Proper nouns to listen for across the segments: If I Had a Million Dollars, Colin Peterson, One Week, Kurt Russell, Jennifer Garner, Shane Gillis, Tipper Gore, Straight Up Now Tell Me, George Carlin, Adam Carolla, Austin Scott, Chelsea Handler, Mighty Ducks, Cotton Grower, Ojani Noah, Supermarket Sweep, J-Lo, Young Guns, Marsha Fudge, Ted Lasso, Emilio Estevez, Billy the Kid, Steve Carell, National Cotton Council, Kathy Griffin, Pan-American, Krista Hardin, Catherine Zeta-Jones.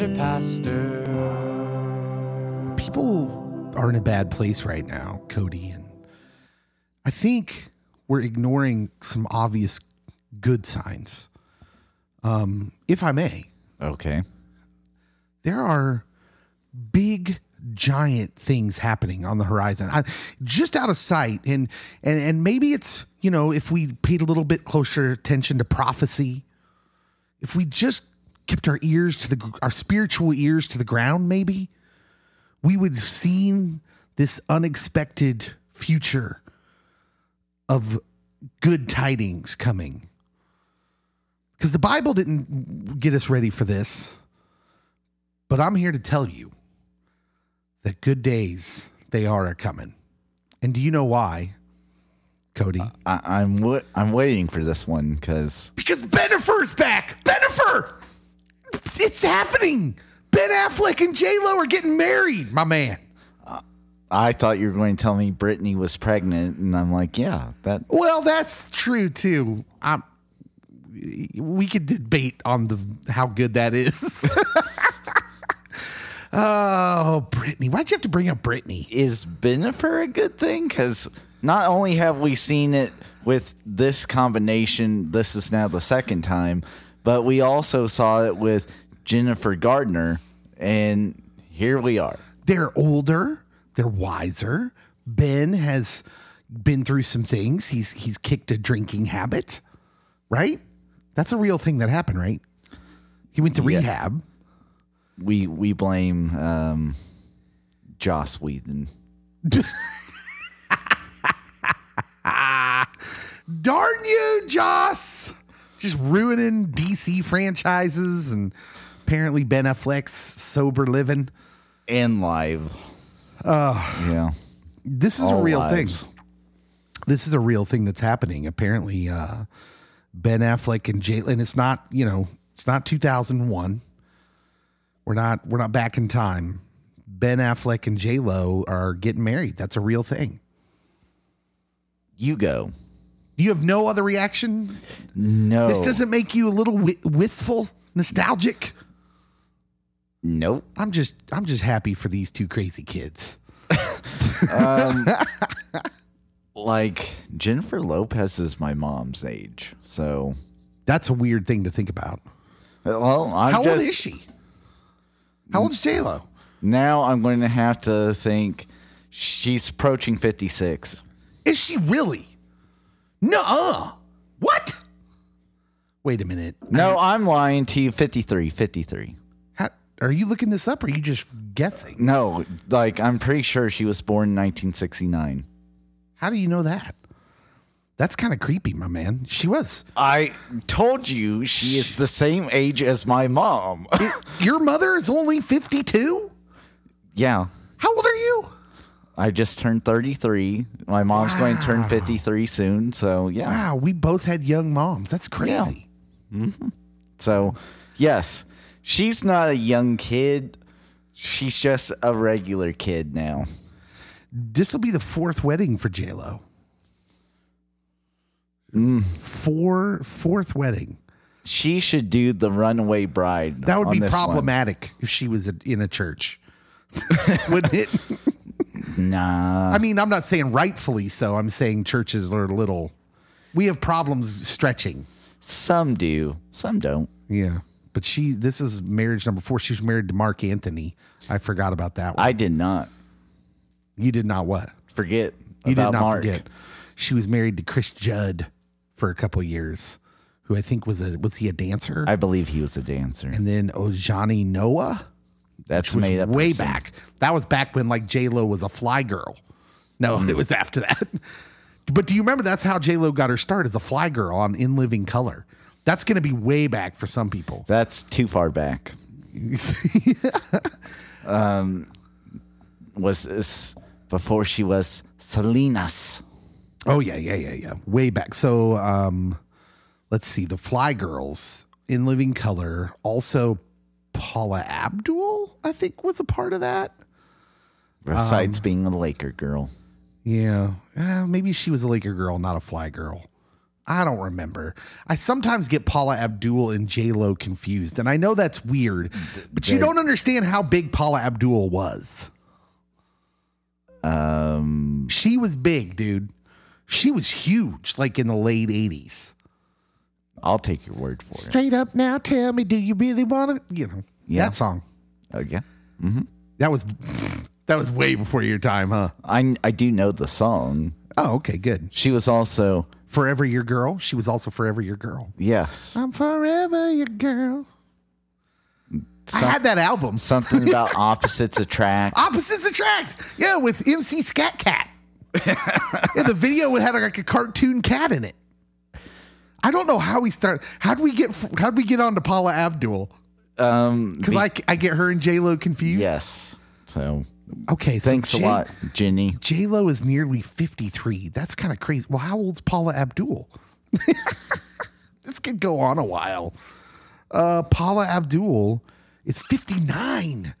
altar pastor. People are in a bad place right now, Cody, and I think we're ignoring some obvious good signs. If I may. Okay. There are big, giant things happening on the horizon. Just out of sight. And maybe it's, you know, if we paid a little bit closer attention to prophecy, if we just kept our ears to our spiritual ears to the ground, maybe we would have seen this unexpected future of good tidings coming. Because the Bible didn't get us ready for this. But I'm here to tell you that good days, they are a-coming. And do you know why, Cody? I'm waiting for this one because Bennifer's back! Bennifer! It's happening! Ben Affleck and J-Lo are getting married, my man. I thought you were going to tell me Brittany was pregnant, and I'm like, yeah. Well, that's true, too. We could debate on how good that is. Oh, Brittany. Why'd you have to bring up Brittany? Is Bennifer a good thing? Because not only have we seen it with this combination, this is now the second time, but we also saw it with Jennifer Garner, and here we are. They're older. They're wiser. Ben has been through some things. He's kicked a drinking habit, right? That's a real thing that happened, right? He went to rehab. We blame Joss Whedon. Darn you, Joss! Just ruining DC franchises and apparently Ben Affleck's sober living. And live. Yeah. This is a real thing. This is a real thing that's happening. Apparently, Ben Affleck and Jalen, it's not, you know, it's not 2001. We're not back in time. Ben Affleck and J-Lo are getting married. That's a real thing. You go. You have no other reaction? No. This doesn't make you a little wistful, nostalgic? Nope. I'm just happy for these two crazy kids. Like Jennifer Lopez is my mom's age, so that's a weird thing to think about. Well, how old is she? How old is J-Lo? Now I'm going to have to think. She's approaching 56. Is she really? Nuh-uh. What? Wait a minute. No, I'm lying to you. 53. Are you looking this up or are you just guessing? No, like I'm pretty sure she was born in 1969. How do you know that? That's kind of creepy, my man. She was. I told you she is the same age as my mom. Your mother is only 52? Yeah. How old are you? I just turned 33. My mom's going to turn 53 soon. So, yeah. Wow, we both had young moms. That's crazy. Yeah. Mm-hmm. So, yes. She's not a young kid. She's just a regular kid now. This will be the fourth wedding for J-Lo. Fourth wedding. She should do the runaway bride. That would be problematic if she was in a church. Wouldn't it? Nah. I mean, I'm not saying rightfully so. I'm saying churches are a little... We have problems stretching. Some do. Some don't. Yeah. But this is marriage number 4. She was married to Mark Anthony. I forgot about that one. I did not. You did not what? Forget. You did not forget. She was married to Chris Judd for a couple years, who I think was he a dancer? I believe he was a dancer. And then Ojani Noah. That's made up way back. That was back when like J-Lo was a fly girl. No, it was after that. But do you remember that's how J-Lo got her start as a fly girl on In Living Color? That's going to be way back for some people. That's too far back. Was this before she was Salinas? Oh, yeah. Way back. So let's see. The Fly Girls, In Living Color, also Paula Abdul, I think, was a part of that. Besides being a Laker Girl. Yeah. Maybe she was a Laker Girl, not a Fly Girl. I don't remember. I sometimes get Paula Abdul and J-Lo confused, and I know that's weird, but you don't understand how big Paula Abdul was. She was big, dude. She was huge, like in the late 80s. I'll take your word for it. Straight up now, tell me, do you really want to? You know, that song. Oh, yeah. Mm-hmm. That was way before your time, huh? I do know the song. Oh, okay, good. She was also... Forever Your Girl? She was also Forever Your Girl. Yes. I'm forever your girl. I had that album. Something about Opposites Attract. Opposites Attract! Yeah, with MC Scat Cat. Yeah, the video had like a cartoon cat in it. I don't know how we started. How'd we get on to Paula Abdul? Because I get her and J-Lo confused. Yes. So... Okay, so thanks a lot, Jenny. J-Lo is nearly 53. That's kind of crazy. Well, how old's Paula Abdul? This could go on a while. Paula Abdul is 59.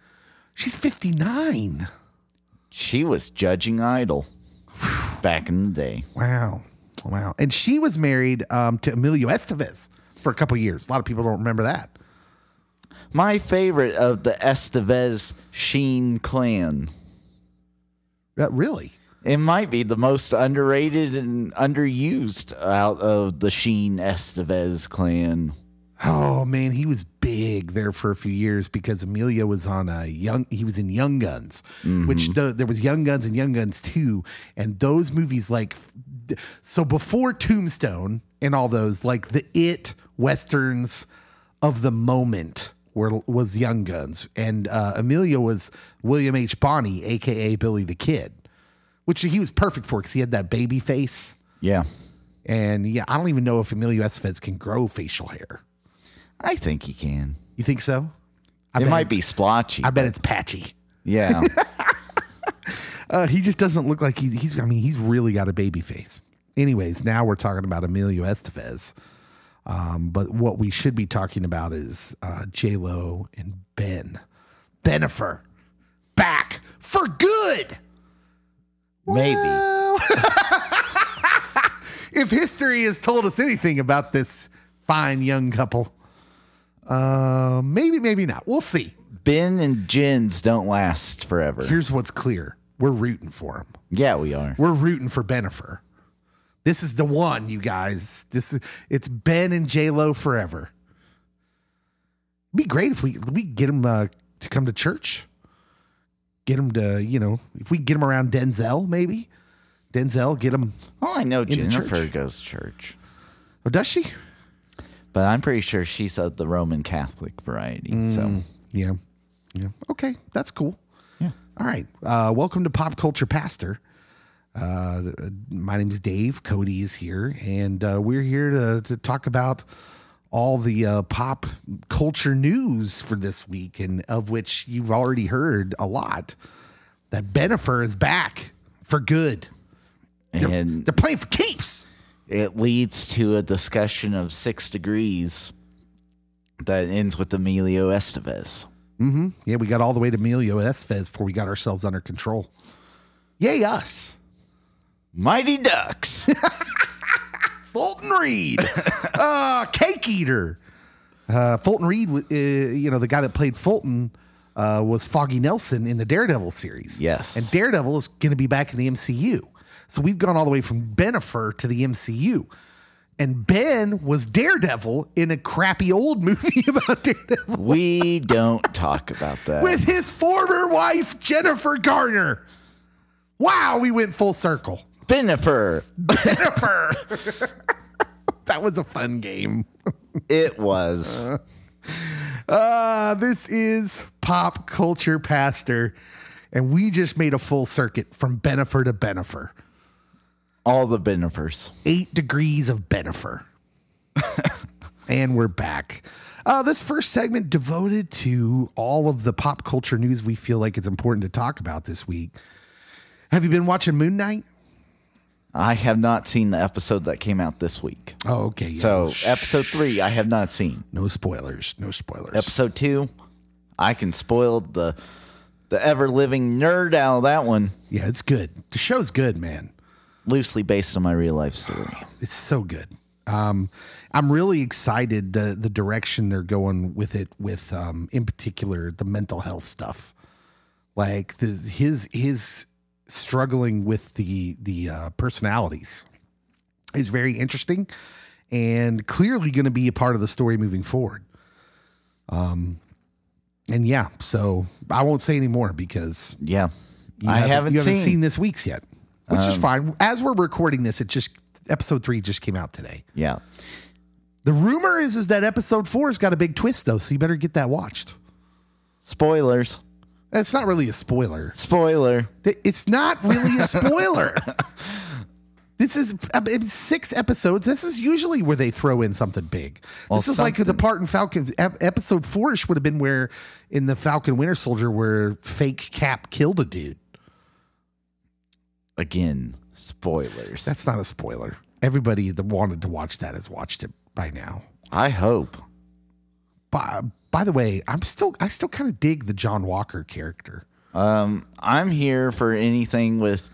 She's 59. She was judging Idol back in the day. Wow. And she was married to Emilio Estevez for a couple years. A lot of people don't remember that. My favorite of the Estevez Sheen clan. Really? It might be the most underrated and underused out of the Sheen Estevez clan. Oh man, he was big there for a few years because Emilio was on he was in Young Guns, which there was Young Guns and Young Guns 2, and those movies like so before Tombstone and all those like the It westerns of the moment. Was Young Guns, and Emilio was William H. Bonney, a.k.a. Billy the Kid, which he was perfect for because he had that baby face. Yeah. And, yeah, I don't even know if Emilio Estevez can grow facial hair. I think he can. You think so? It might be splotchy. I bet it's patchy. Yeah. He just doesn't look like he's I mean, he's really got a baby face. Anyways, now we're talking about Emilio Estevez. But what we should be talking about is J-Lo and Bennifer back for good. Maybe. Well, if history has told us anything about this fine young couple, maybe not. We'll see. Ben and Jens don't last forever. Here's what's clear. We're rooting for them. Yeah, we are. We're rooting for Bennifer. This is the one, you guys. It's Ben and J-Lo forever. It'd be great if we get him to come to church. Get him to, you know, if we get him around Denzel, maybe. Denzel, get him. Oh, I know Jennifer goes to church. Oh, does she? But I'm pretty sure she's of the Roman Catholic variety. So yeah. Okay, that's cool. Yeah. All right. Welcome to Pop Culture Pastor. My name is Dave. Cody is here, and we're here to talk about all the pop culture news for this week, and of which you've already heard a lot. That Bennifer is back for good, and they're playing for keeps. It leads to a discussion of 6 Degrees that ends with Emilio Estevez. Mm-hmm. Yeah, we got all the way to Emilio Estevez before we got ourselves under control. Yay us. Mighty Ducks. Fulton Reed. Cake Eater. Fulton Reed, you know, the guy that played Fulton was Foggy Nelson in the Daredevil series. Yes. And Daredevil is going to be back in the MCU. So we've gone all the way from Bennifer to the MCU. And Ben was Daredevil in a crappy old movie about Daredevil. We don't talk about that. With his former wife, Jennifer Garner. Wow, we went full circle. Bennifer. That was a fun game. It was. This is Pop Culture Pastor, and we just made a full circuit from Bennifer to Bennifer. All the Bennifers. 8 degrees of Bennifer. And we're back. This first segment devoted to all of the pop culture news we feel like it's important to talk about this week. Have you been watching Moon Knight? I have not seen the episode that came out this week. Oh, okay. Yeah. So episode 3, I have not seen. No spoilers. Episode 2, I can spoil the ever-living nerd out of that one. Yeah, it's good. The show's good, man. Loosely based on my real-life story. It's so good. I'm really excited the direction they're going with it, with in particular the mental health stuff, like his struggling with the personalities is very interesting and clearly going to be a part of the story moving forward. And yeah, so I won't say any more because I haven't seen this week's yet, which is fine. As we're recording this, episode 3 just came out today. Yeah. The rumor is that episode 4 has got a big twist though, so you better get that watched. Spoilers. It's not really a spoiler. Spoiler. It's not really a spoiler. This is 6 episodes. This is usually where they throw in something big. Well, this is something like the part in Falcon episode 4-ish would have been where in the Falcon Winter Soldier where fake Cap killed a dude. Again, spoilers. That's not a spoiler. Everybody that wanted to watch that has watched it by now. I hope. By the way, I still kind of dig the John Walker character. I'm here for anything with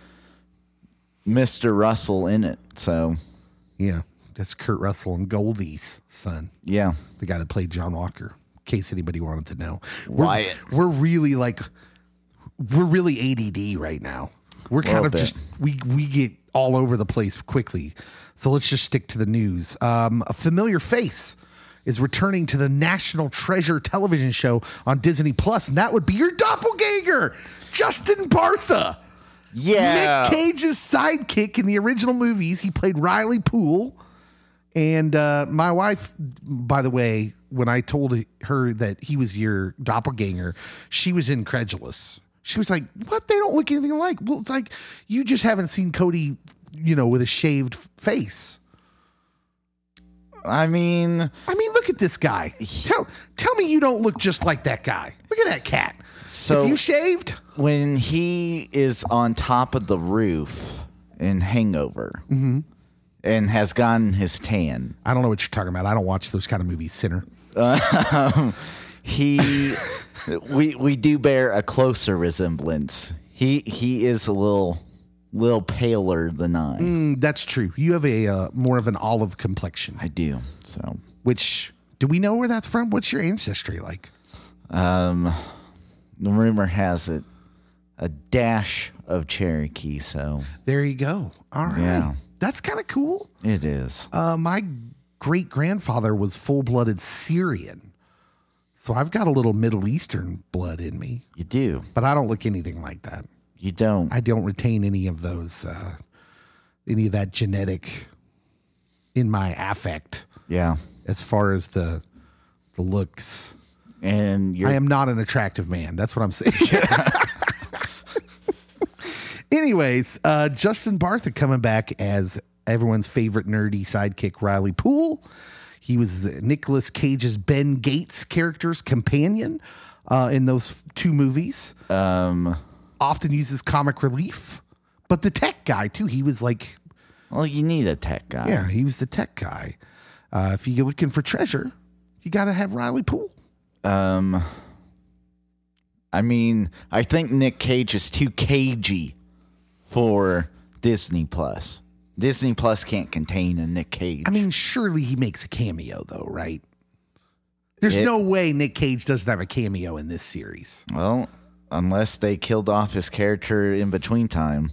Mr. Russell in it. So, yeah, that's Kurt Russell and Goldie's son. Yeah, the guy that played John Walker. In case anybody wanted to know, we're really ADD right now. We're kind of just we get all over the place quickly. So let's just stick to the news. A familiar face is returning to the National Treasure television show on Disney Plus, and that would be your doppelganger, Justin Bartha. Yeah, Nick Cage's sidekick in the original movies. He played Riley Poole, and my wife, by the way, when I told her that he was your doppelganger, she was incredulous. She was like, "What? They don't look anything alike." Well, it's like you just haven't seen Cody, with a shaved face. I mean, look at this guy. Tell me you don't look just like that guy. Look at that cat. So if you shaved, when he is on top of the roof in Hangover and has gotten his tan. I don't know what you're talking about. I don't watch those kind of movies, sinner. We do bear a closer resemblance. He is a little paler than I. That's true. You have a more of an olive complexion. I do. So, which do we know where that's from? What's your ancestry like? The rumor has it a dash of Cherokee. So there you go. All right. Yeah. That's kind of cool. It is. My great grandfather was full-blooded Syrian. So I've got a little Middle Eastern blood in me. You do. But I don't look anything like that. You don't. I don't retain any of those, any of that genetic in my affect. Yeah. As far as the looks. And I am not an attractive man. That's what I'm saying. Anyways, Justin Bartha coming back as everyone's favorite nerdy sidekick, Riley Poole. He was Nicolas Cage's Ben Gates character's companion in those 2 movies. Often uses comic relief, but the tech guy, too. He was like... Well, you need a tech guy. Yeah, he was the tech guy. If you're looking for treasure, you got to have Riley Poole. I think Nick Cage is too cagey for Disney Plus. Disney Plus can't contain a Nick Cage. I mean, surely he makes a cameo, though, right? There's no way Nick Cage doesn't have a cameo in this series. Well, unless they killed off his character in between time.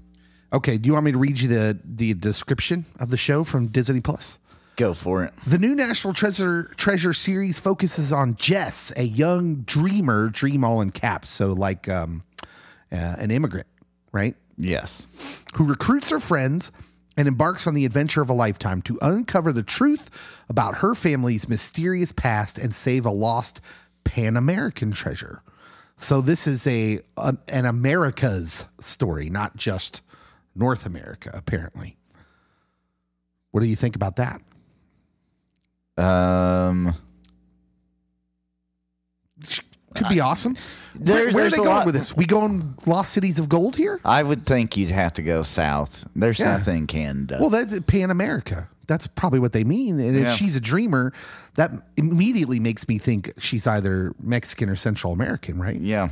Okay, do you want me to read you the description of the show from Disney Plus? Go for it. The new National Treasure series focuses on Jess, a young dreamer, dream all in caps, so like an immigrant, right? Yes. Who recruits her friends and embarks on the adventure of a lifetime to uncover the truth about her family's mysterious past and save a lost Pan-American treasure. So this is an America's story, not just North America, apparently. What do you think about that? Could be awesome. Where are they going with this? We going Lost Cities of Gold here? I would think you'd have to go south. There's nothing in Canada. Well, that's Pan America. That's probably what they mean. And if she's a dreamer, that immediately makes me think she's either Mexican or Central American, right? Yeah,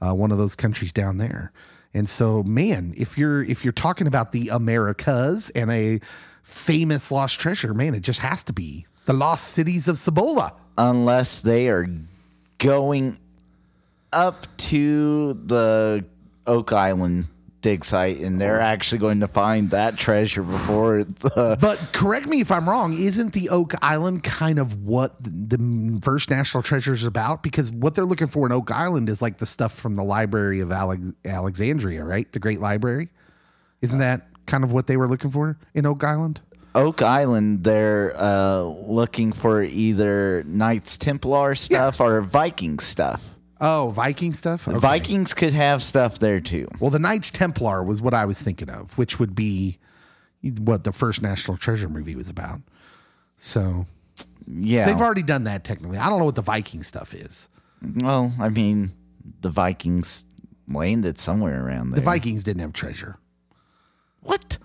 one of those countries down there. And so, man, if you're talking about the Americas and a famous lost treasure, man, it just has to be the lost cities of Cibola. Unless they are going up to the Oak Island dig site and they're actually going to find that treasure before the... But correct me if I'm wrong, isn't the Oak Island kind of what the first National Treasure is about? Because what they're looking for in Oak Island is like the stuff from the Library of Alexandria, right? The Great Library. Isn't that kind of what they were looking for in Oak Island? Oak Island, they're looking for either Knights Templar stuff or Viking stuff. Oh, Viking stuff? Okay. Vikings could have stuff there, too. Well, the Knights Templar was what I was thinking of, which would be what the first National Treasure movie was about. So, yeah. They've already done that, technically. I don't know what the Viking stuff is. Well, I mean, the Vikings landed somewhere around there. The Vikings didn't have treasure. What?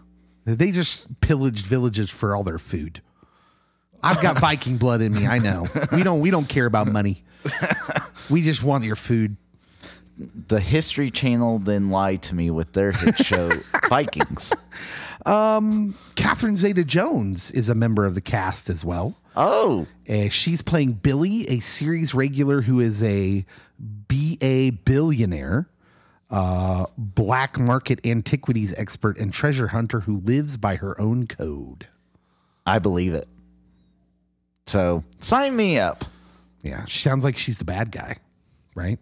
They just pillaged villages for all their food. I've got Viking blood in me, I know. We don't care about money. We just want your food. The History Channel then lied to me with their hit show, Vikings. Catherine Zeta-Jones is a member of the cast as well. Oh. She's playing Billy, a series regular who is a B.A. billionaire, black market antiquities expert, and treasure hunter who lives by her own code. I believe it. So sign me up. Yeah, she sounds like she's the bad guy, right?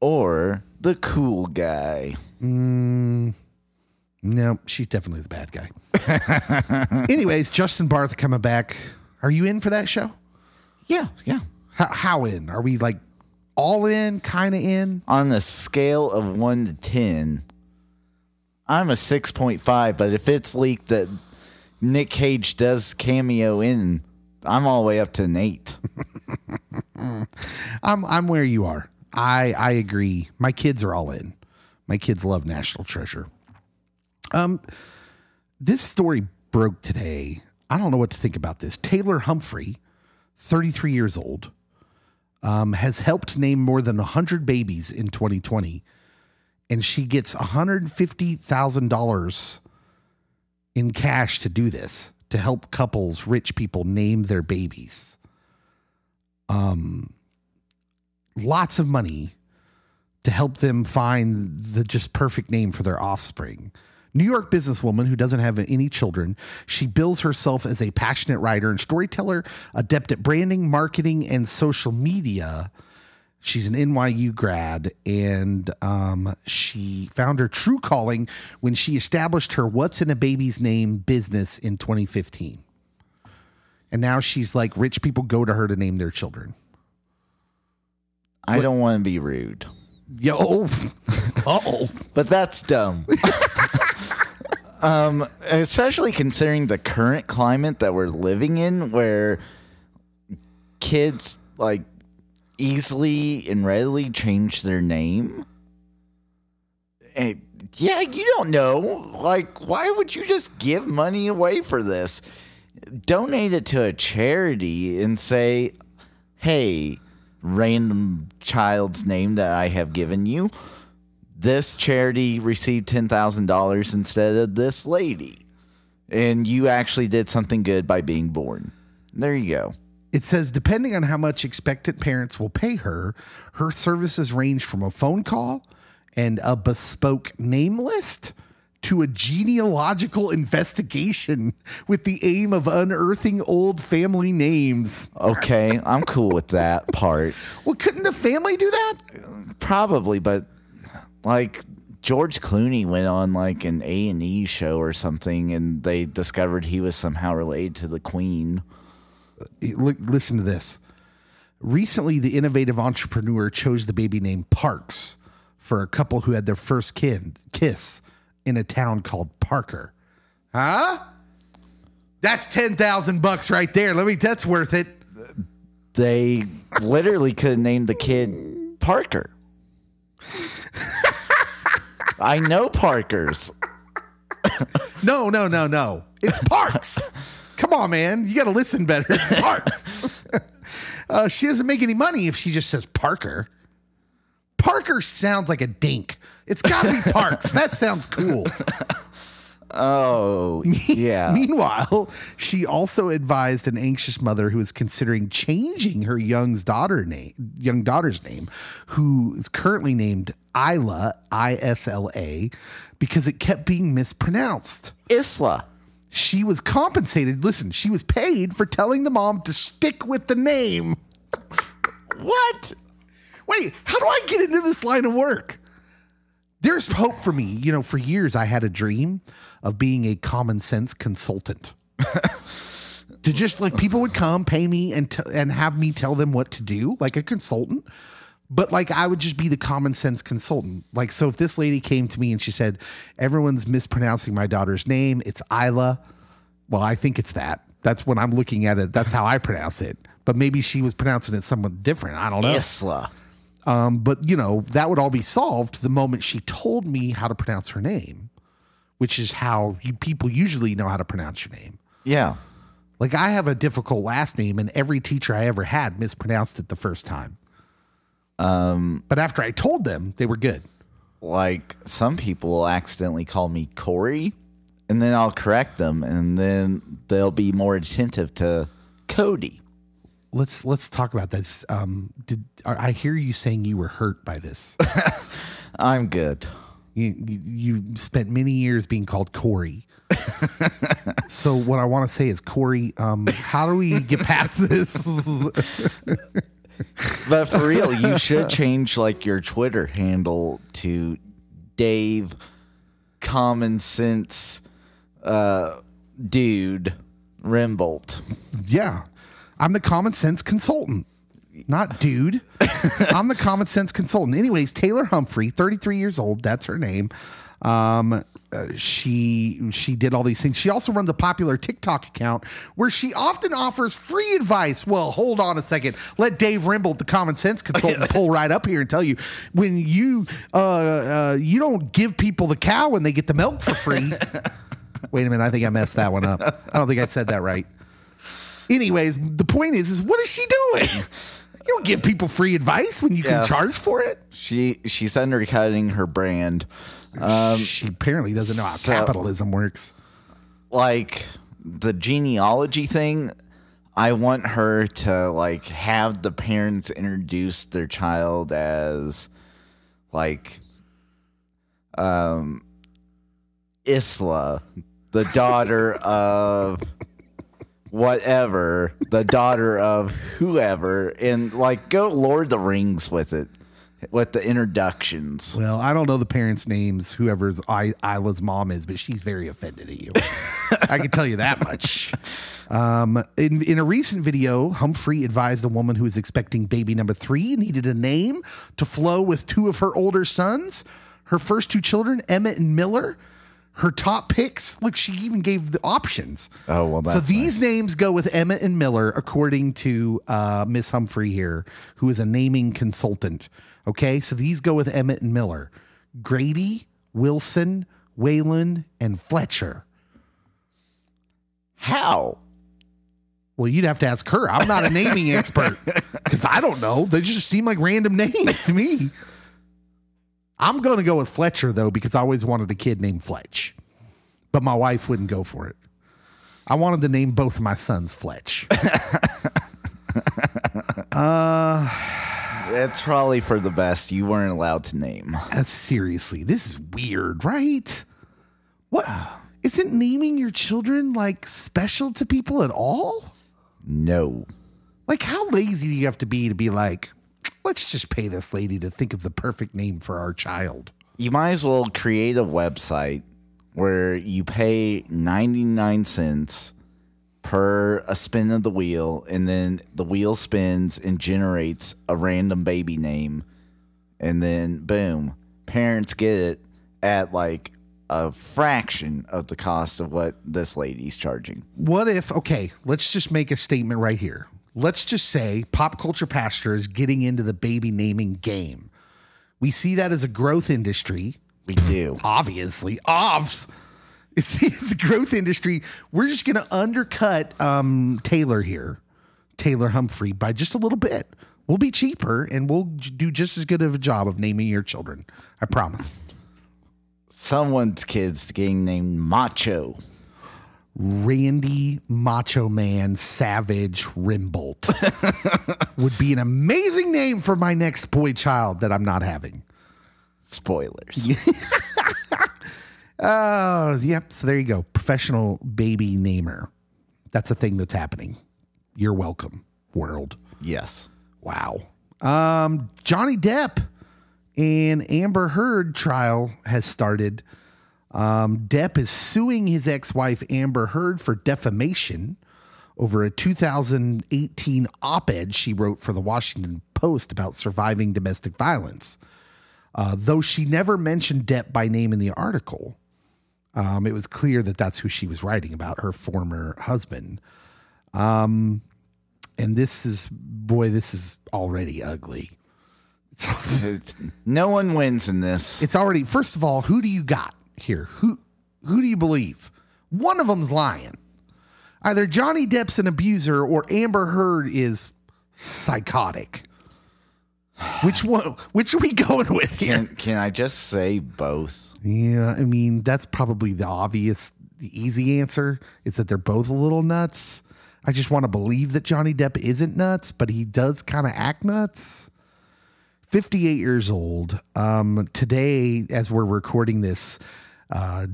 Or the cool guy. No, she's definitely the bad guy. Anyways, Justin Bartha coming back. Are you in for that show? Yeah. How in? Are we like all in, kind of in? On a scale of 1 to 10, I'm a 6.5, but if it's leaked that Nick Cage does cameo in, I'm all the way up to an 8. I'm where you are. I agree. My kids are all in. My kids love National Treasure. This story broke today. I don't know what to think about this. Taylor Humphrey, 33 years old, has helped name more than 100 babies in 2020, and she gets $150,000 in cash to do this, to help couples, rich people, name their babies. Lots of money to help them find the just perfect name for their offspring. New York businesswoman who doesn't have any children. She bills herself as a passionate writer and storyteller, adept at branding, marketing, and social media. She's an NYU grad, and she found her true calling when she established her What's in a Baby's Name business in 2015. And now she's like, rich people go to her to name their children. I don't want to be rude. Yo. Uh-oh. But that's dumb. Especially considering the current climate that we're living in, where kids, like, easily and readily change their name. And yeah, you don't know. Like, why would you just give money away for this? Donate it to a charity and say, hey, random child's name that I have given you, this charity received $10,000 instead of this lady. And you actually did something good by being born. There you go. It says, depending on how much expectant parents will pay her, her services range from a phone call and a bespoke name list to a genealogical investigation with the aim of unearthing old family names. Okay, I'm cool with that part. Well, couldn't the family do that? Probably, but like George Clooney went on like an A&E show or something, and they discovered he was somehow related to the Queen. Listen to this. Recently, the innovative entrepreneur chose the baby name Parks for a couple who had their first kiss in a town called Parker. Huh? That's $10,000 right there. That's worth it. They literally could have named the kid Parker. I know Parkers. No. It's Parks. Come on, man. You got to listen better. Parks. She doesn't make any money if she just says Parker. Parker sounds like a dink. It's got to be Parks. That sounds cool. Oh, yeah. Meanwhile, she also advised an anxious mother who is considering changing her young daughter's name, who is currently named Isla, I-S-L-A, because it kept being mispronounced. Isla. She was compensated. Listen, she was paid for telling the mom to stick with the name. What? Wait, how do I get into this line of work? There's hope for me. You know, for years I had a dream of being a common sense consultant. To just like people would come, pay me, and have me tell them what to do, like a consultant. But like I would just be the common sense consultant. Like, so if this lady came to me and she said, everyone's mispronouncing my daughter's name, it's Isla. Well, I think it's that. That's when I'm looking at it. That's how I pronounce it. But maybe she was pronouncing it somewhat different. I don't know. Isla. But, you know, that would all be solved the moment she told me how to pronounce her name, which is how people usually know how to pronounce your name. Yeah. Like, I have a difficult last name, and every teacher I ever had mispronounced it the first time. But after I told them, they were good. Like, some people will accidentally call me Corey, and then I'll correct them, and then they'll be more attentive to Cody. Let's talk about this. I hear you saying you were hurt by this. I'm good. You spent many years being called Corey. So what I want to say is, Corey, how do we get past this? But for real, you should change like your Twitter handle to Dave Common Sense Dude Rimbolt. Yeah. I'm the common sense consultant, not dude. I'm the common sense consultant. Anyways, Taylor Humphrey, 33 years old. That's her name. She did all these things. She also runs a popular TikTok account where she often offers free advice. Well, hold on a second. Let Dave Rimbold, the common sense consultant, pull right up here and tell you, when you don't give people the cow when they get the milk for free. Wait a minute. I think I messed that one up. I don't think I said that right. Anyways, the point is what is she doing? You don't give people free advice when you can charge for it. She's undercutting her brand. She apparently doesn't know how capitalism works. Like the genealogy thing, I want her to like have the parents introduce their child as like Isla, the daughter of... whatever, the daughter of whoever, and like go Lord of the Rings with it, with the introductions. Well, I don't know the parents' names, whoever's Isla's mom is, but she's very offended at you. I can tell you that much. In a recent video, Humphrey advised a woman who was expecting baby number 3 needed a name to flow with 2 of her older sons, her first 2 children, Emmett and Miller. Her top picks, look, she even gave the options. Oh, well, that's so these names go with Emmett and Miller, according to Miss Humphrey here, who is a naming consultant. Okay, so these go with Emmett and Miller. Grady, Wilson, Waylon, and Fletcher. How? Well, you'd have to ask her. I'm not a naming expert because I don't know. They just seem like random names to me. I'm going to go with Fletcher, though, because I always wanted a kid named Fletch. But my wife wouldn't go for it. I wanted to name both of my sons Fletch. It's probably for the best. You weren't allowed to name. Seriously, this is weird, right? What? Isn't naming your children, like, special to people at all? No. Like, how lazy do you have to be like... let's just pay this lady to think of the perfect name for our child. You might as well create a website where you pay 99 cents per a spin of the wheel, and then the wheel spins and generates a random baby name, and then, boom, parents get it at, like, a fraction of the cost of what this lady's charging. What if, okay, let's just make a statement right here. Let's just say pop culture pastor is getting into the baby naming game. We see that as a growth industry. We do. Obviously. It's a growth industry. We're just going to undercut Taylor Humphrey, by just a little bit. We'll be cheaper, and we'll do just as good of a job of naming your children. I promise. someone's kid's getting named Macho. Randy Macho Man Savage Rimbolt would be an amazing name for my next boy child that I'm not having. Spoilers. Oh, yep. So there you go. Professional baby namer. That's a thing that's happening. You're welcome, world. Yes. Wow. Johnny Depp and Amber Heard trial has started. Depp is suing his ex-wife Amber Heard for defamation over a 2018 op-ed she wrote for the Washington Post about surviving domestic violence. Though she never mentioned Depp by name in the article, it was clear that that's who she was writing about, her former husband. And this is, boy, this is already ugly. No one wins in this. It's already, first of all, who do you got here? Who do you believe? One of them's lying. Either Johnny Depp's an abuser or Amber Heard is psychotic. Which one? Which are we going with here? Can I just say both? Yeah, I mean, that's probably the obvious, the easy answer is that they're both a little nuts. I just want to believe that Johnny Depp isn't nuts, but he does kind of act nuts. 58 years old. Today, as we're recording this,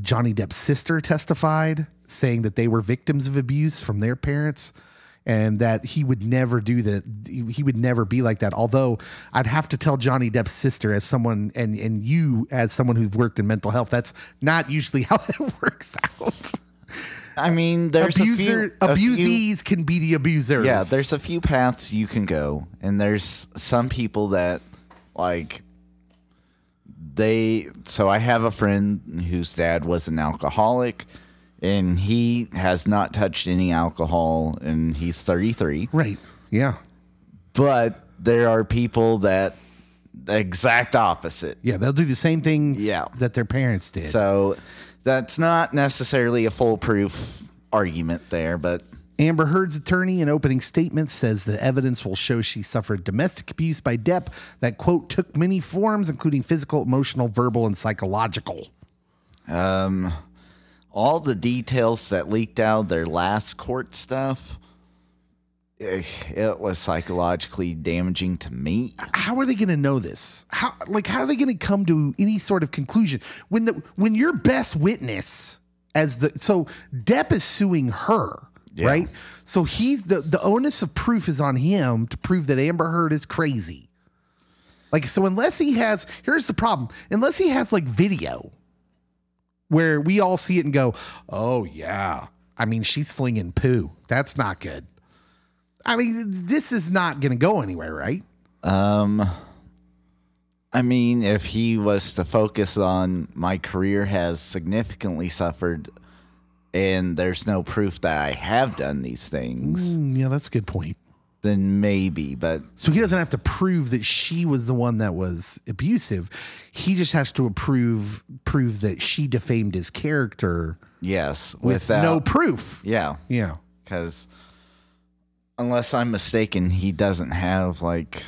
Johnny Depp's sister testified, saying that they were victims of abuse from their parents and that he would never do that. He would never be like that. Although I'd have to tell Johnny Depp's sister as someone, and you as someone who's worked in mental health, that's not usually how it works out. I mean, there's abusees can be the abusers. Yeah, there's a few paths you can go, and there's some people that like they. So I have a friend whose dad was an alcoholic, and he has not touched any alcohol, and he's 33. Right. Yeah. But there are people that the exact opposite. Yeah, they'll do the same things. Yeah. That their parents did. So. That's not necessarily a foolproof argument there, but... Amber Heard's attorney in opening statement says the evidence will show she suffered domestic abuse by Depp that, quote, took many forms, including physical, emotional, verbal, and psychological. All the details that leaked out their last court stuff, it was psychologically damaging to me. How are they going to know this? How are they going to come to any sort of conclusion when your best witness as the, so Depp is suing her, yeah. Right? So he's the onus of proof is on him to prove that Amber Heard is crazy. Like, so unless he has, here's the problem. Unless he has like video where we all see it and go, oh yeah. I mean, she's flinging poo. That's not good. I mean, this is not going to go anywhere, right? I mean, if he was to focus on my career has significantly suffered and there's no proof that I have done these things. Yeah, that's a good point. Then maybe, but... So he doesn't have to prove that she was the one that was abusive. He just has to prove that she defamed his character. Yes. Without no proof. Yeah. Yeah. Because... Unless I'm mistaken, he doesn't have like.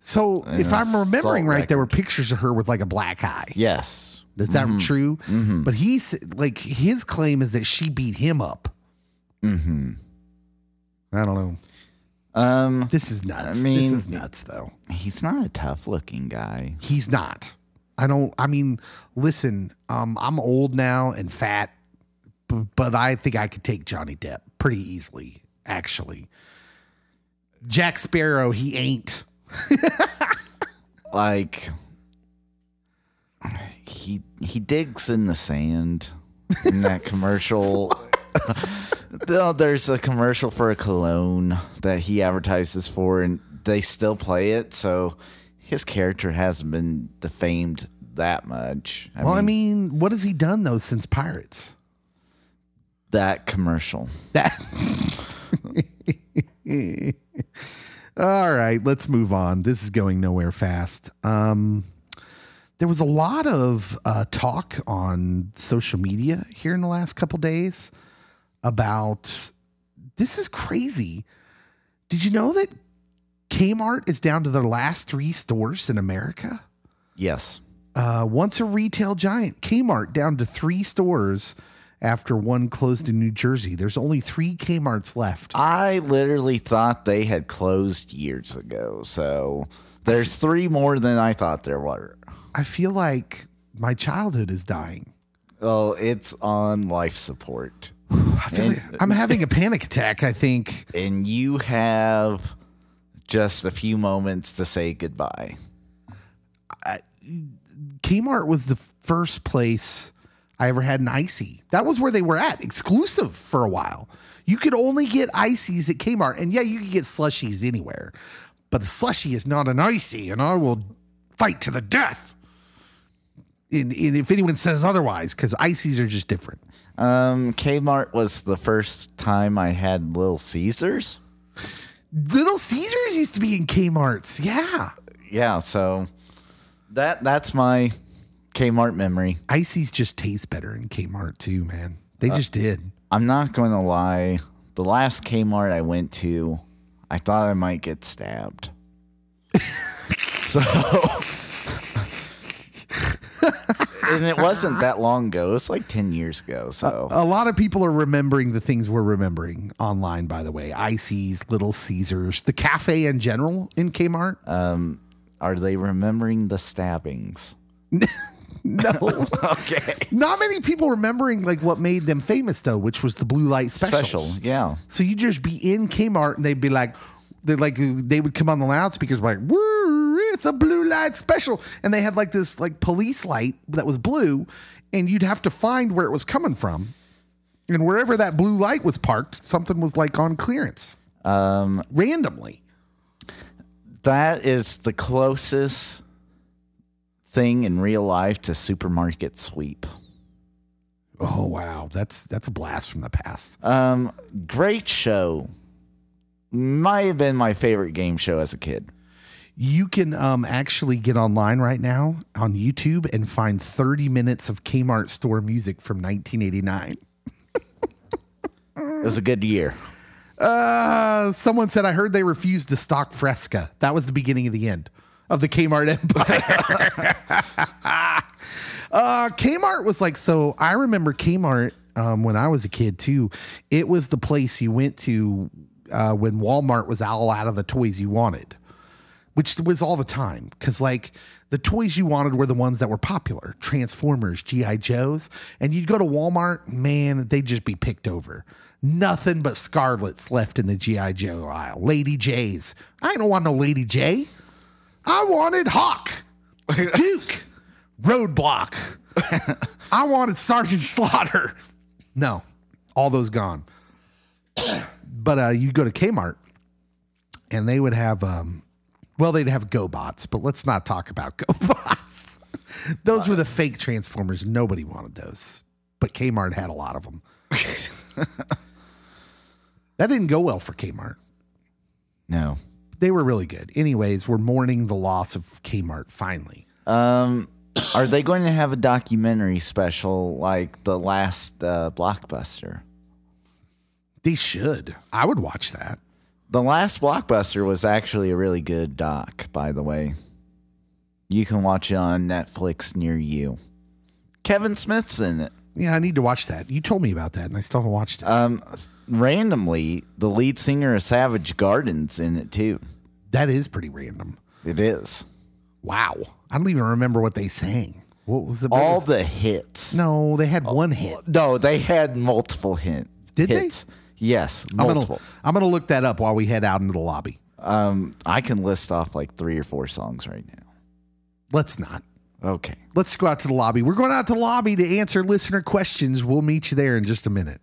So if I'm remembering right, there were pictures of her with like a black eye. Yes. Is that true? Mm-hmm. But he's like, his claim is that she beat him up. Mm-hmm. I don't know. This is nuts. I mean, this is nuts though. He's not a tough looking guy. He's not. I mean, listen, I'm old now and fat, but I think I could take Johnny Depp pretty easily. Actually, Jack Sparrow, he ain't. Like he digs in the sand in that commercial. There's a commercial for a cologne that he advertises for, and they still play it. So his character hasn't been defamed that much. I mean, what has he done though since Pirates? That commercial. All right, let's move on. This is going nowhere fast. There was a lot of talk on social media here in the last couple days about this is crazy. Did you know that Kmart is down to their last 3 stores in America? Yes. Once a retail giant, Kmart down to 3 stores after one closed in New Jersey. There's only 3 Kmarts left. I literally thought they had closed years ago. So there's 3 more than I thought there were. I feel like my childhood is dying. Oh, it's on life support. I feel like I'm having a panic attack, I think. And you have just a few moments to say goodbye. Kmart was the first place I ever had an Icy. That was where they were at, exclusive for a while. You could only get Icies at Kmart. And yeah, you could get slushies anywhere. But the slushie is not an Icy, and I will fight to the death. And if anyone says otherwise, because Icies are just different. Kmart was the first time I had Little Caesars. Little Caesars used to be in Kmart's, yeah. Yeah, so... That's my Kmart memory. Icy's just taste better in Kmart too, man. They just did. I'm not going to lie. The last Kmart I went to, I thought I might get stabbed. So, and it wasn't that long ago. It was like 10 years ago. So a lot of people are remembering the things we're remembering online, by the way. Icy's, Little Caesars, the cafe in general in Kmart. Are they remembering the stabbings? No. Okay. Not many people remembering like what made them famous though, which was the blue light special. Yeah. So you just be in Kmart and they'd be like, they would come on the loudspeakers like, "Woo, it's a blue light special," and they had like this like police light that was blue, and you'd have to find where it was coming from, and wherever that blue light was parked, something was like on clearance, randomly. That is the closest thing in real life to supermarket sweep. Oh, wow. That's a blast from the past. Great show. Might have been my favorite game show as a kid. You can actually get online right now on YouTube and find 30 minutes of Kmart store music from 1989. It was a good year. Someone said, I heard they refused to stock Fresca. That was the beginning of the end of the Kmart empire. Kmart was like, so I remember Kmart when I was a kid too. It was the place you went to when Walmart was all out of the toys you wanted, which was all the time. Because like the toys you wanted were the ones that were popular. Transformers, G.I. Joes. And you'd go to Walmart, man, they'd just be picked over. Nothing but Scarlets left in the G.I. Joe aisle. Lady J's. I don't want no Lady J. I wanted Hawk, Duke, Roadblock. I wanted Sergeant Slaughter. No, all those gone. But you'd go to Kmart, and they would have, well, they'd have GoBots, but let's not talk about GoBots. Those were the fake Transformers. Nobody wanted those, but Kmart had a lot of them. That didn't go well for Kmart. No. They were really good. Anyways, we're mourning the loss of Kmart finally. Are they going to have a documentary special like the last Blockbuster? They should. I would watch that. The last Blockbuster was actually a really good doc, by the way. You can watch it on Netflix near you. Kevin Smith's in it. Yeah, I need to watch that. You told me about that, and I still haven't watched it. Randomly, the lead singer of Savage Garden's in it, too. That is pretty random. It is. Wow. I don't even remember what they sang. What was the biggest? All the hits. No, they had one hit. No, they had multiple hits. Did they? Yes, multiple. I'm going to look that up while we head out into the lobby. I can list off like 3 or 4 songs right now. Let's not. Okay. Let's go out to the lobby. We're going out to the lobby to answer listener questions. We'll meet you there in just a minute.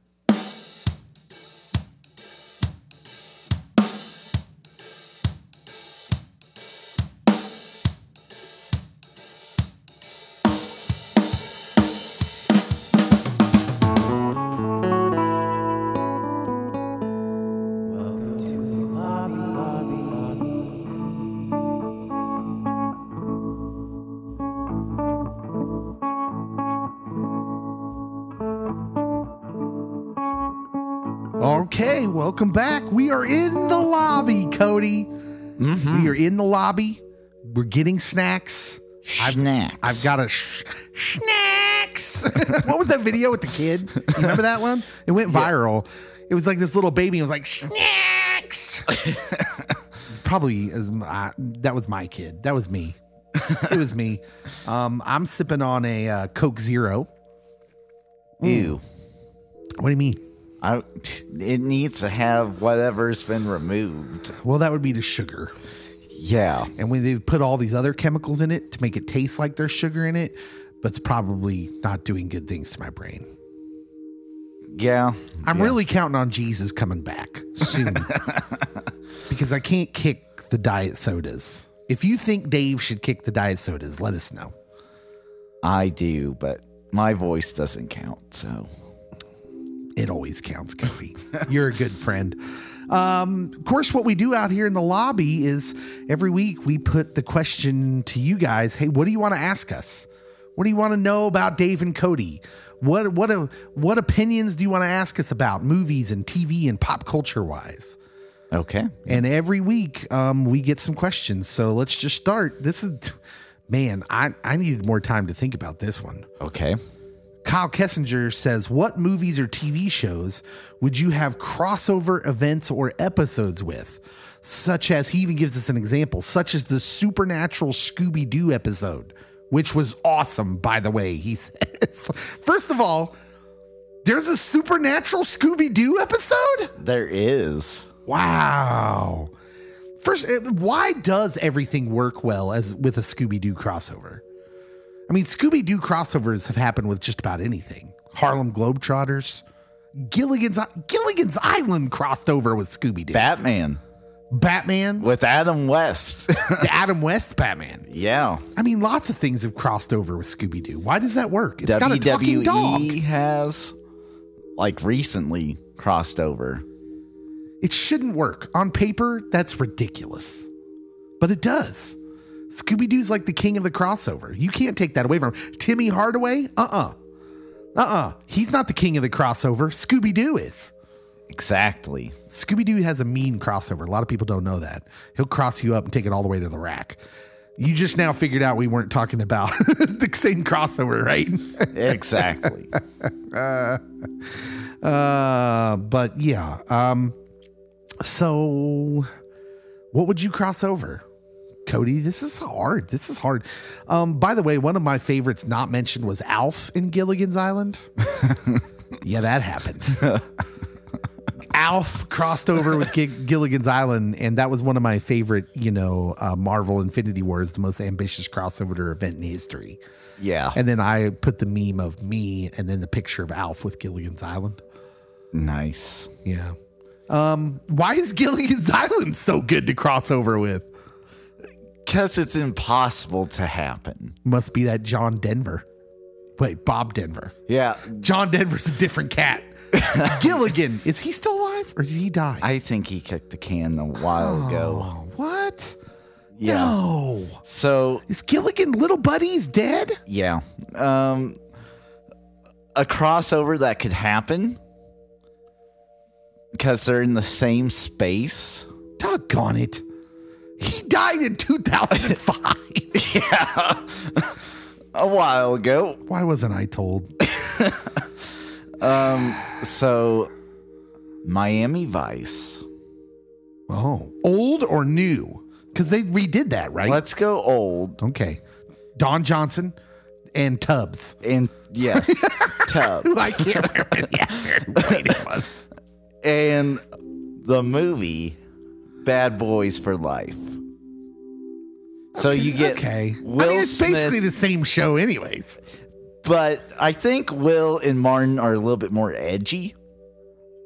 Welcome back. We are in the lobby, Cody. Mm-hmm. We are in the lobby. We're getting snacks. Snacks. I've got a snacks. What was that video with the kid? You remember that one? It went viral. Yeah. It was like this little baby. It was like snacks. Probably as that was my kid. That was me. It was me. I'm sipping on a Coke Zero. Ew. What do you mean? It needs to have whatever's been removed. Well, that would be the sugar. Yeah. And when they've put all these other chemicals in it to make it taste like there's sugar in it, but it's probably not doing good things to my brain. Yeah. I'm really counting on Jesus coming back soon because I can't kick the diet sodas. If you think Dave should kick the diet sodas, let us know. I do, but my voice doesn't count, so... It always counts, Cody. You're a good friend. Of course, what we do out here in the lobby is every week we put the question to you guys. Hey, what do you want to ask us? What do you want to know about Dave and Cody? What opinions do you want to ask us about movies and TV and pop culture wise? Okay. And every week we get some questions. So let's just start. This is, man, I needed more time to think about this one. Okay. Kyle Kessinger says, what movies or TV shows would you have crossover events or episodes with? Such as, he even gives us an example, such as the Supernatural Scooby-Doo episode, which was awesome, by the way, he says. First of all, there's a Supernatural Scooby-Doo episode? There is. Wow. First, why does everything work well as with a Scooby-Doo crossover? I mean, Scooby-Doo crossovers have happened with just about anything. Harlem Globetrotters. Gilligan's Island crossed over with Scooby-Doo. Batman. With Adam West. The Adam West Batman. Yeah. I mean, lots of things have crossed over with Scooby-Doo. Why does that work? It's got a talking dog. WWE has, like, recently crossed over. It shouldn't work. On paper, that's ridiculous. But it does. Scooby-Doo's like the king of the crossover. You can't take that away from him. Timmy Hardaway? He's not the king of the crossover. Scooby-Doo is. Exactly. Scooby-Doo has a mean crossover. A lot of people don't know that. He'll cross you up and take it all the way to the rack. You just now figured out we weren't talking about the same crossover, right? Exactly. But yeah. So what would you cross over? Cody, this is hard. By the way, one of my favorites not mentioned was Alf in Gilligan's Island. Yeah, that happened. Alf crossed over with Gilligan's Island, and that was one of my favorite, Marvel Infinity Wars, the most ambitious crossover event in history. Yeah. And then I put the meme of me and then the picture of Alf with Gilligan's Island. Nice. Yeah. Why is Gilligan's Island so good to cross over with? Because it's impossible to happen. Must be that John Denver. Wait, Bob Denver. Yeah. John Denver's a different cat. Gilligan, is he still alive or did he die? I think he kicked the can a while ago. What? Yeah. No. So. Is Gilligan Little Buddy's dead? Yeah. A crossover that could happen because they're in the same space. Doggone it. He died in 2005. Yeah. A while ago. Why wasn't I told? So, Miami Vice. Oh. Old or new? Because they redid that, right? Let's go old. Okay. Don Johnson and Tubbs. And, yes, Tubbs. I can't remember. Yeah. And the movie... Bad Boys for Life. So you get Will it's Smith, basically the same show anyways. But I think Will and Martin are a little bit more edgy.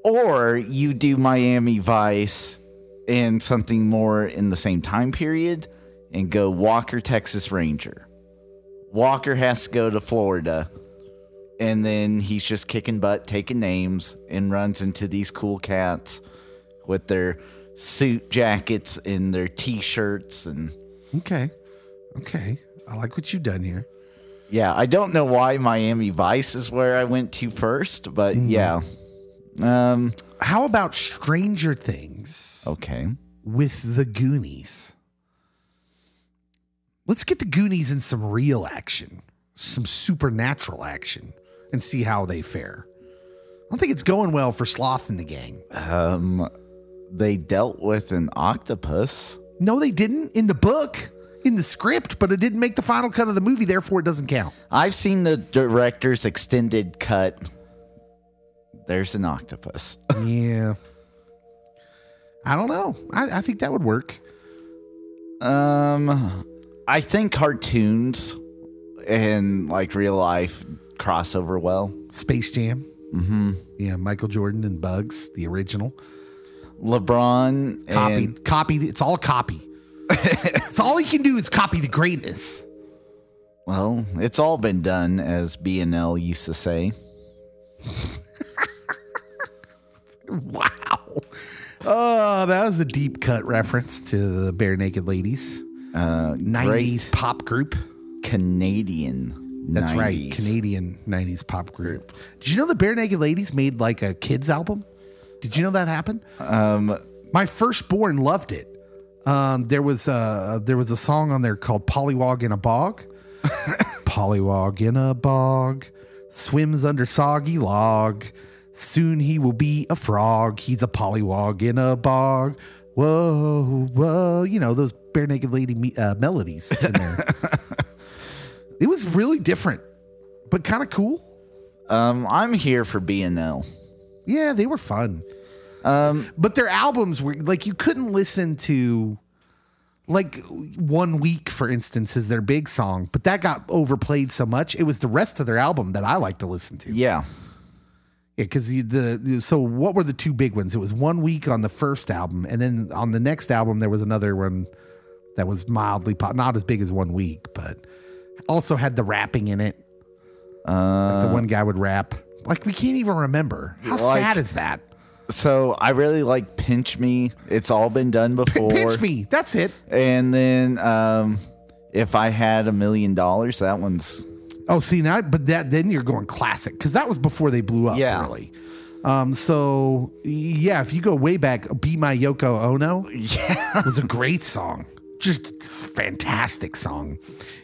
Or you do Miami Vice and something more in the same time period and go Walker, Texas Ranger. Walker has to go to Florida and then he's just kicking butt, taking names, and runs into these cool cats with their... suit jackets and their t-shirts and okay I like what you've done here. Yeah, I don't know why Miami Vice is where I went to first, but yeah. How about Stranger Things? Okay, with the Goonies. Let's get the Goonies in some real action, some supernatural action, and see how they fare. I don't think it's going well for Sloth and the gang. They dealt with an octopus. No, they didn't. In the book, in the script, but it didn't make the final cut of the movie, therefore it doesn't count. I've seen the director's extended cut. There's an octopus. Yeah. I don't know. I think that would work. I think cartoons and like real life crossover well. Space Jam. Mm-hmm. Yeah, Michael Jordan and Bugs, the original. LeBron copied. It's all copy. It's all he can do is copy the greatness. Well, it's all been done, as BNL used to say. Wow. Oh, that was a deep cut reference to the Barenaked Ladies. 90s pop group. That's 90s. Right, Canadian 90s pop group. Did you know the Barenaked Ladies made like a kids album? Did you know that happened? My firstborn loved it. There was a song on there called Pollywog in a Bog. Pollywog in a bog, swims under soggy log. Soon he will be a frog. He's a pollywog in a bog. Whoa, whoa. You know, those Barenaked Lady melodies in there. It was really different, but kind of cool. I'm here for BNL. Yeah, they were fun. But their albums were like, you couldn't listen to like One Week, for instance, is their big song, but that got overplayed so much. It was the rest of their album that I like to listen to. Yeah. Yeah, because so what were the two big ones? It was One Week on the first album, and then on the next album, there was another one that was mildly pop, not as big as One Week, but also had the rapping in it. Like the one guy would rap. Like, we can't even remember. How sad is that? So I really like Pinch Me. It's all been done before. Pinch Me. That's it. And then If I Had $1 Million, that one's. Oh, see, now, but then you're going classic because that was before they blew up, yeah. Really. So, yeah, if you go way back, Be My Yoko Ono was a great song. Just fantastic song.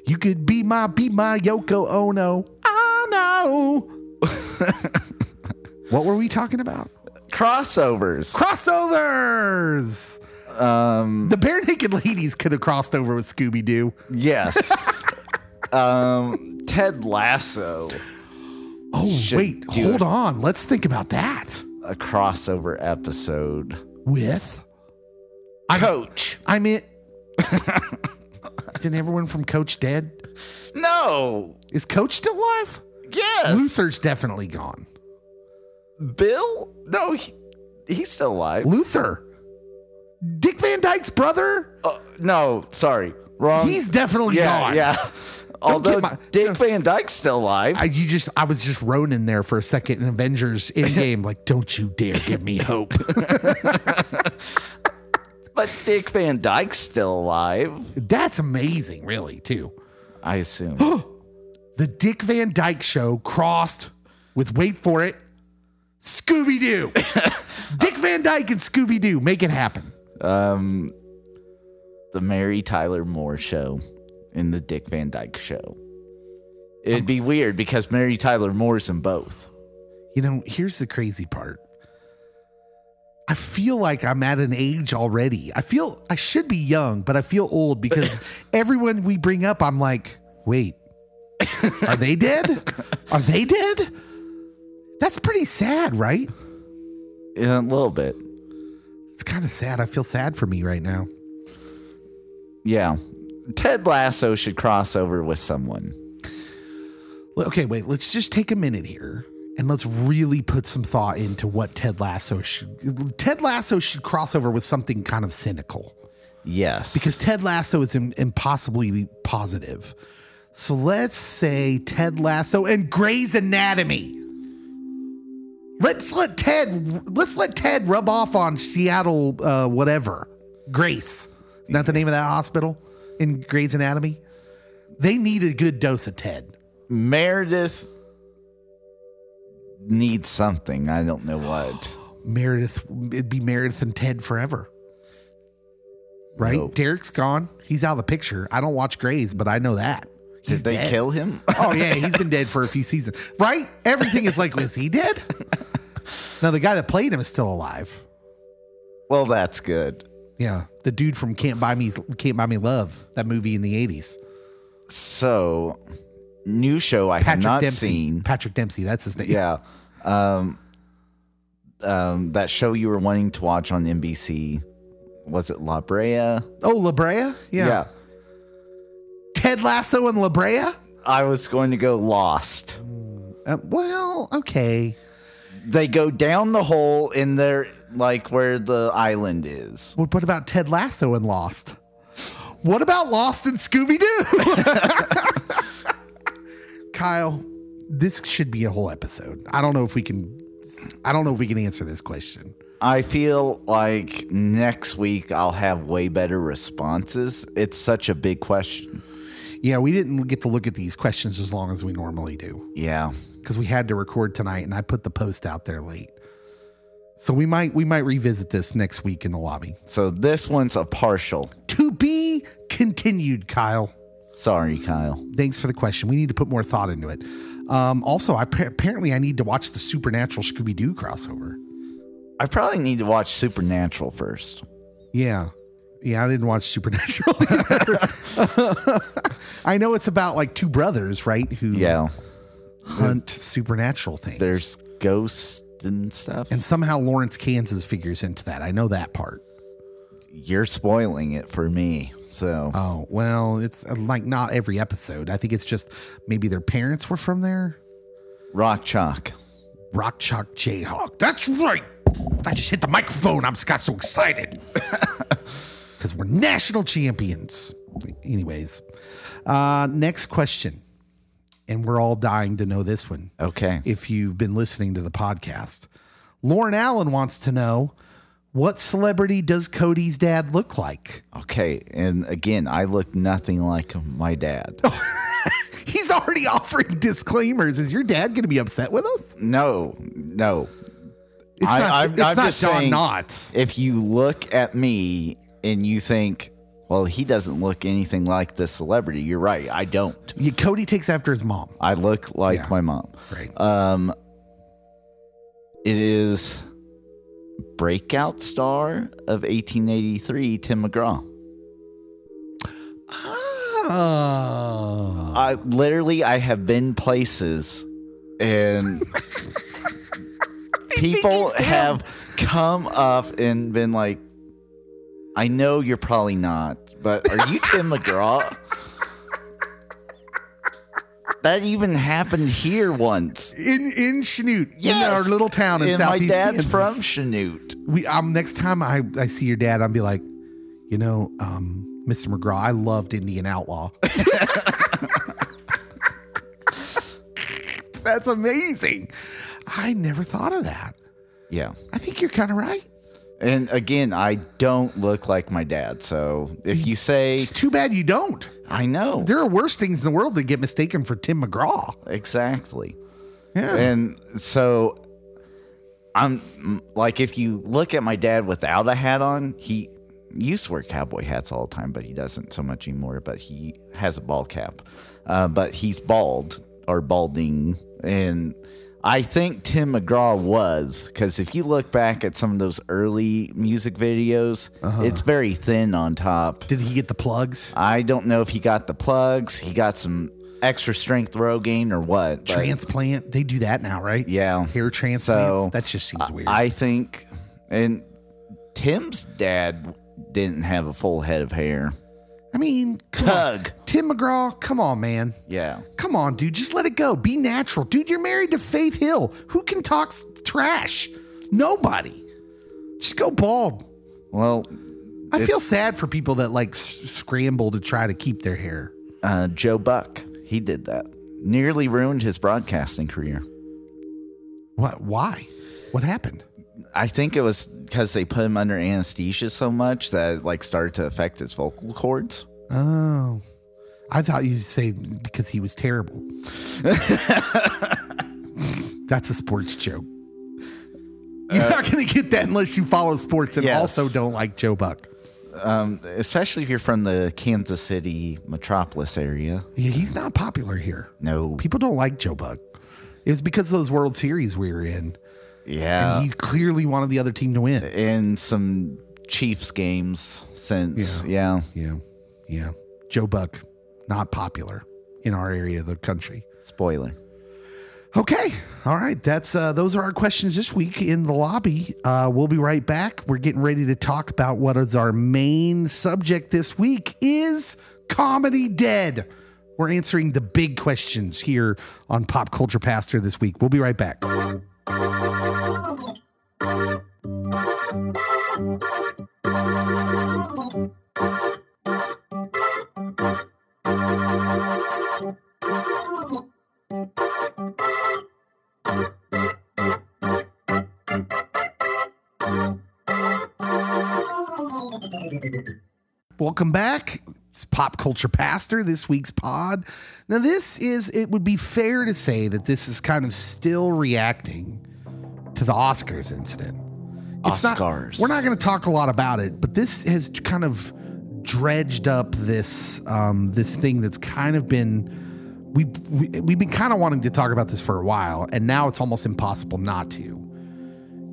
You could be my Yoko Ono. Oh, no. What were we talking about? Crossovers. The Barenaked Ladies could have crossed over with Scooby-Doo. Yes. Ted Lasso. Oh, wait. Hold on. Let's think about that. A crossover episode. With? Coach. I'm it. Isn't everyone from Coach dead? No. Is Coach still alive? Yes. Luther's definitely gone. Bill? No, he's still alive. Luther. Dick Van Dyke's brother? No, sorry. Wrong. He's definitely gone. Yeah. Although Dick Van Dyke's still alive. I was just Ronin there for a second in Avengers Endgame. Like, don't you dare give me hope. But Dick Van Dyke's still alive. That's amazing, really, too. I assume. The Dick Van Dyke Show crossed with, wait for it, Scooby-Doo. Dick Van Dyke and Scooby-Doo. Make it happen. The Mary Tyler Moore Show. In the Dick Van Dyke Show. It'd be weird because Mary Tyler Moore's in both. You know, here's the crazy part. I feel like I'm at an age already. I should be young, but I feel old because everyone we bring up, I'm like, wait, are they dead? Are they dead? That's pretty sad, right? Yeah, a little bit. It's kind of sad. I feel sad for me right now. Yeah. Ted Lasso should cross over with someone. Okay, wait. Let's just take a minute here and let's really put some thought into what Ted Lasso should. Ted Lasso should cross over with something kind of cynical. Yes. Because Ted Lasso is impossibly positive. So let's say Ted Lasso and Grey's Anatomy. Let's let Ted rub off on Seattle whatever. Grace. Isn't that the name of that hospital? In Grey's Anatomy, they need a good dose of Ted. Meredith needs something. I don't know what. It'd be Meredith and Ted forever. right? Nope. Derek's gone. He's out of the picture. I don't watch Grey's, but I know that. He's Did they kill him? Oh, yeah. He's been dead for a few seasons, right? Everything is like, was he dead? No, the guy that played him is still alive. Well, that's good. Yeah. The dude from Can't Buy Me Love, that movie in the 80s. So, new show I have not seen. Patrick Dempsey, that's his name. Yeah. That show you were wanting to watch on NBC, was it La Brea? Oh, La Brea? Yeah. Ted Lasso and La Brea? I was going to go Lost. Well, okay. They go down the hole in there, like where the island is. Well, what about Ted Lasso and Lost? What about Lost and Scooby-Doo? Kyle, this should be a whole episode. I don't know if we can answer this question. I feel like next week I'll have way better responses. It's such a big question. Yeah, we didn't get to look at these questions as long as we normally do. Yeah. Because we had to record tonight, and I put the post out there late. So we might revisit this next week in the lobby. So this one's a partial. To be continued, Kyle. Sorry, Kyle. Thanks for the question. We need to put more thought into it. Also, apparently I need to watch the Supernatural Scooby-Doo crossover. I probably need to watch Supernatural first. Yeah. Yeah, I didn't watch Supernatural either. I know it's about like two brothers, right? Who hunt supernatural things. There's ghosts and stuff. And somehow Lawrence, Kansas figures into that. I know that part. You're spoiling it for me. So. Oh, well, it's like not every episode. I think it's just maybe their parents were from there. Rock Chalk Jayhawk. That's right. I just hit the microphone. I just got so excited. Because we're national champions. Anyways, next question. And we're all dying to know this one. Okay. If you've been listening to the podcast. Lauren Allen wants to know, what celebrity does Cody's dad look like? Okay. And again, I look nothing like my dad. He's already offering disclaimers. Is your dad going to be upset with us? No. It's not John Knotts. If you look at me and you think, well, he doesn't look anything like this celebrity. You're right. I don't. Cody takes after his mom. I look like my mom. Right. It is breakout star of 1883, Tim McGraw. Oh. I have been places and people have come up and been like, I know you're probably not, but are you Tim McGraw? That even happened here once. In Chanute. Yes. In our little town in Southeast Kansas. My dad's from Chanute. Next time I see your dad, I'll be like, Mr. McGraw, I loved Indian Outlaw. That's amazing. I never thought of that. Yeah. I think you're kind of right. And again, I don't look like my dad. So if you say... It's too bad you don't. I know. There are worse things in the world that get mistaken for Tim McGraw. Exactly. Yeah. And so I'm like, if you look at my dad without a hat on, he used to wear cowboy hats all the time, but he doesn't so much anymore. But he has a ball cap. But he's bald or balding. And... I think Tim McGraw was, because if you look back at some of those early music videos, it's very thin on top. Did he get the plugs? I don't know if he got the plugs. He got some extra strength row gain or what. Transplant. They do that now, right? Yeah. Hair transplants. So, that just seems weird. I think, and Tim's dad didn't have a full head of hair. I mean, Tug. Tim McGraw, come on, man. Yeah. Come on, dude. Just let it go. Be natural. Dude, you're married to Faith Hill. Who can talk trash? Nobody. Just go bald. Well, I feel sad for people that like scramble to try to keep their hair. Joe Buck, he did that. Nearly ruined his broadcasting career. What? Why? What happened? I think it was because they put him under anesthesia so much that it like started to affect his vocal cords. Oh, I thought you'd say because he was terrible. That's a sports joke. You're not going to get that unless you follow sports and also don't like Joe Buck. especially if you're from the Kansas City metropolis area. Yeah, he's not popular here. No. People don't like Joe Buck. It was because of those World Series we were in. Yeah. And he clearly wanted the other team to win. And some Chiefs games since. Yeah. Joe Buck, not popular in our area of the country. Spoiler. Okay. All right. That's those are our questions this week in the lobby. We'll be right back. We're getting ready to talk about what is our main subject this week. Is comedy dead? We're answering the big questions here on Pop Culture Pastor this week. We'll be right back. Welcome back. It's Pop Culture Pastor, this week's pod. Now, it would be fair to say that this is kind of still reacting to the Oscars incident. We're not going to talk a lot about it, but this has kind of dredged up this this thing that's kind of been we've been kind of wanting to talk about this for a while, and now it's almost impossible not to.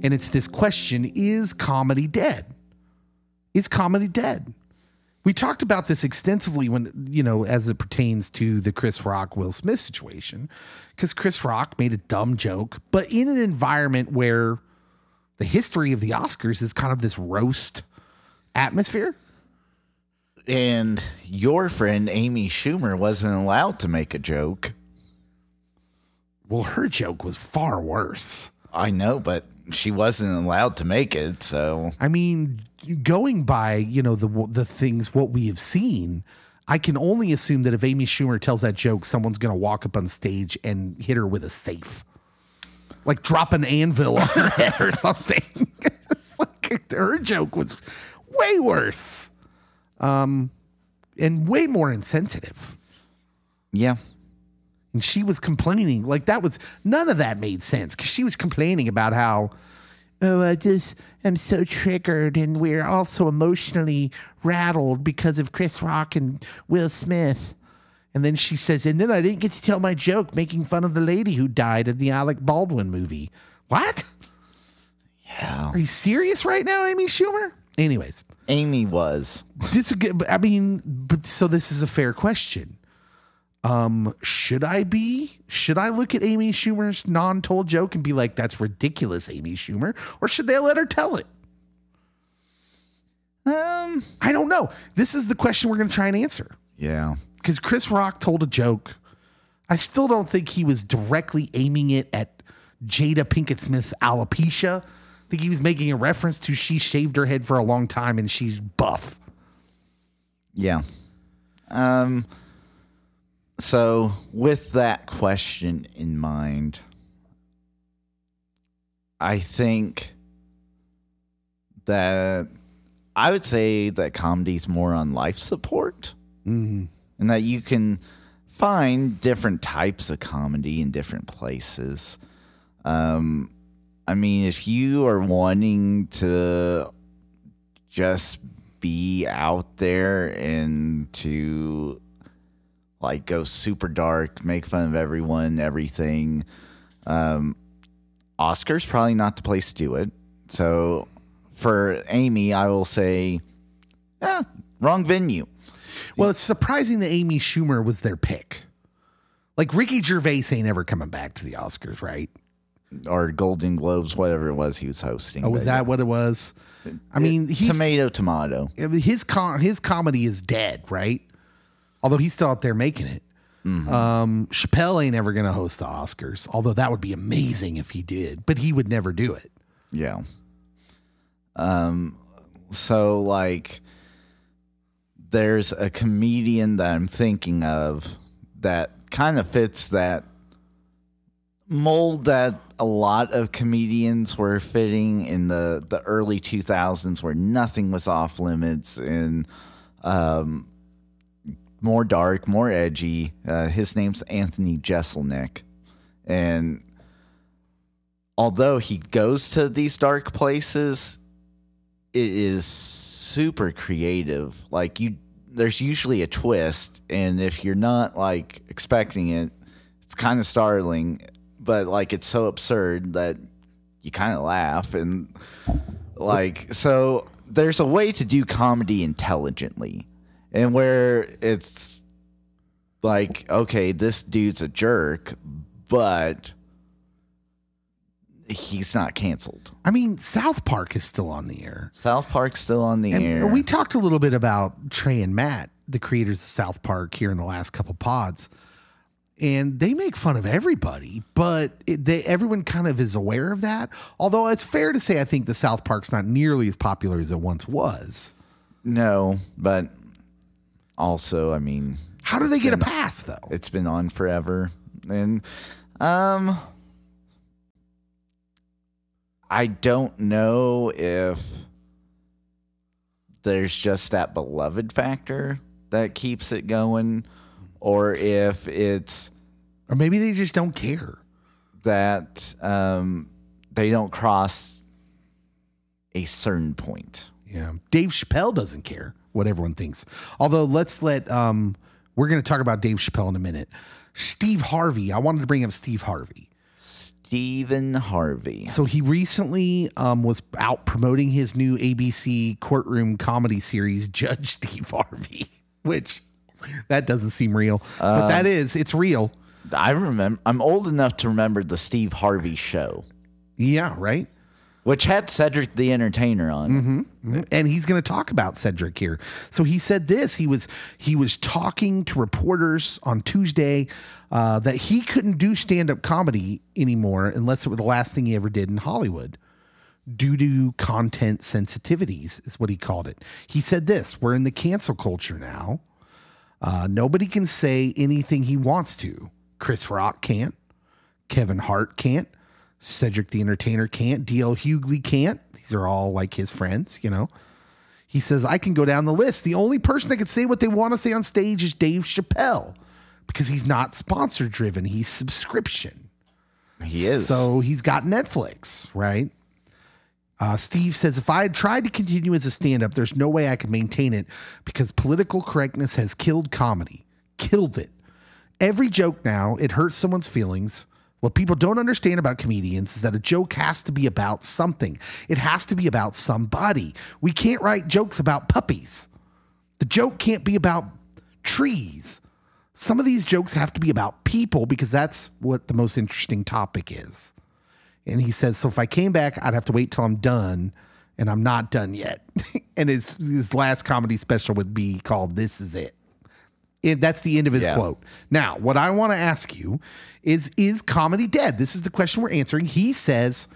And it's this question: is comedy dead? Is comedy dead? We talked about this extensively when, you know, as it pertains to the Chris Rock, Will Smith situation, because Chris Rock made a dumb joke, but in an environment where the history of the Oscars is kind of this roast atmosphere. And your friend Amy Schumer wasn't allowed to make a joke. Well, her joke was far worse. I know, but she wasn't allowed to make it, so. I mean, going by, you know, the things, what we have seen, I can only assume that if Amy Schumer tells that joke, someone's going to walk up on stage and hit her with a safe. Like drop an anvil on her head or something. It's like her joke was way worse. And way more insensitive. Yeah. And she was complaining, like none of that made sense, because she was complaining about how, oh, I just am so triggered, and we're all so emotionally rattled because of Chris Rock and Will Smith. And then she says, and then I didn't get to tell my joke making fun of the lady who died in the Alec Baldwin movie. What? Yeah. Are you serious right now, Amy Schumer? Anyways. Amy was. So this is a fair question. Should I look at Amy Schumer's non-told joke and be like, that's ridiculous, Amy Schumer? Or should they let her tell it? I don't know. This is the question we're going to try and answer. Yeah. Because Chris Rock told a joke. I still don't think he was directly aiming it at Jada Pinkett Smith's alopecia. I think he was making a reference to she shaved her head for a long time and she's buff. Yeah. So, with that question in mind, I think that I would say that comedy's more on life support. Mm-hmm. And that you can find different types of comedy in different places. I mean, if you are wanting to just be out there and to like go super dark, make fun of everyone, everything. Oscar's probably not the place to do it. So for Amy, I will say, wrong venue. Well, it's surprising that Amy Schumer was their pick. Like Ricky Gervais ain't ever coming back to the Oscars, right? Or Golden Globes, whatever it was he was hosting. Oh, was that what it was? I mean, tomato. His comedy is dead, right? Although he's still out there making it. Mm-hmm. Chappelle ain't ever going to host the Oscars, although that would be amazing if he did, but he would never do it. Yeah. So, like, there's a comedian that I'm thinking of that kind of fits that mold that a lot of comedians were fitting in the early 2000s where nothing was off limits and more dark, more edgy. His name's Anthony Jeselnik. And although he goes to these dark places, it is super creative. Like, there's usually a twist, and if you're not like expecting it, it's kind of startling, but like it's so absurd that you kind of laugh. And like, so there's a way to do comedy intelligently, and where it's like, okay, this dude's a jerk, but he's not canceled. I mean, South Park is still on the air. South Park's still on the air. We talked a little bit about Trey and Matt, the creators of South Park, here in the last couple pods. And they make fun of everybody, but everyone kind of is aware of that. Although it's fair to say, I think the South Park's not nearly as popular as it once was. No, but also, I mean, how do they get a pass though? It's been on forever, and I don't know if there's just that beloved factor that keeps it going. Or if it's... Or maybe they just don't care. That they don't cross a certain point. Yeah. Dave Chappelle doesn't care what everyone thinks. Although, let's let... we're going to talk about Dave Chappelle in a minute. Steve Harvey. I wanted to bring up Steve Harvey. Stephen Harvey. So he recently was out promoting his new ABC courtroom comedy series, Judge Steve Harvey. Which... That doesn't seem real, but that is. It's real. I remember. I'm old enough to remember the Steve Harvey Show. Yeah, right. Which had Cedric the Entertainer on, mm-hmm. And he's going to talk about Cedric here. So he said this. He was talking to reporters on Tuesday that he couldn't do stand-up comedy anymore unless it was the last thing he ever did in Hollywood, due to content sensitivities, is what he called it. He said this: "We're in the cancel culture now. Nobody can say anything he wants to. Chris Rock can't. Kevin Hart can't. Cedric the Entertainer can't. D.L. Hughley can't." These are all like his friends, you know. He says, "I can go down the list. The only person that can say what they want to say on stage is Dave Chappelle, because he's not sponsor driven. He's subscription." He is. So he's got Netflix, right? Steve says, "If I had tried to continue as a stand-up, there's no way I could maintain it because political correctness has killed comedy. Killed it. Every joke now, it hurts someone's feelings. What people don't understand about comedians is that a joke has to be about something. It has to be about somebody. We can't write jokes about puppies. The joke can't be about trees. Some of these jokes have to be about people because that's what the most interesting topic is." And he says, "So if I came back, I'd have to wait till I'm done, and I'm not done yet." And his last comedy special would be called "This Is It." And that's the end of his quote. Now, what I want to ask you is comedy dead? This is the question we're answering. He says,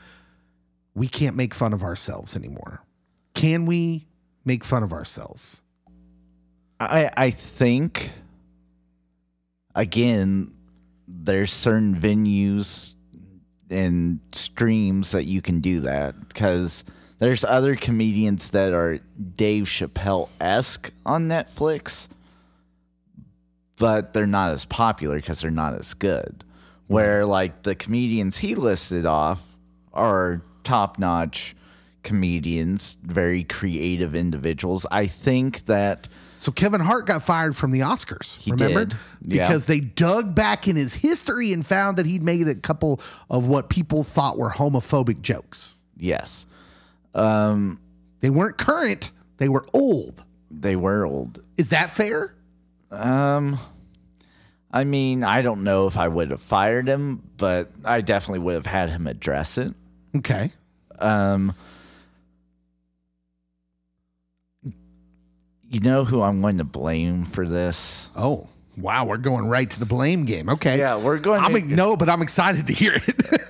"We can't make fun of ourselves anymore." Can we make fun of ourselves? I think, again, there's certain venues and streams that you can do that, because there's other comedians that are Dave Chappelle-esque on Netflix, but they're not as popular because they're not as good. Where like the comedians he listed off are top-notch comedians, very creative individuals. I think that... So Kevin Hart got fired from the Oscars, remember? Yeah. Because they dug back in his history and found that he'd made a couple of what people thought were homophobic jokes. Yes. They weren't current. They were old. Is that fair? I mean, I don't know if I would have fired him, but I definitely would have had him address it. Okay. You know who I'm going to blame for this? Oh, wow. We're going right to the blame game. Okay. Yeah, we're going to... No, but I'm excited to hear it.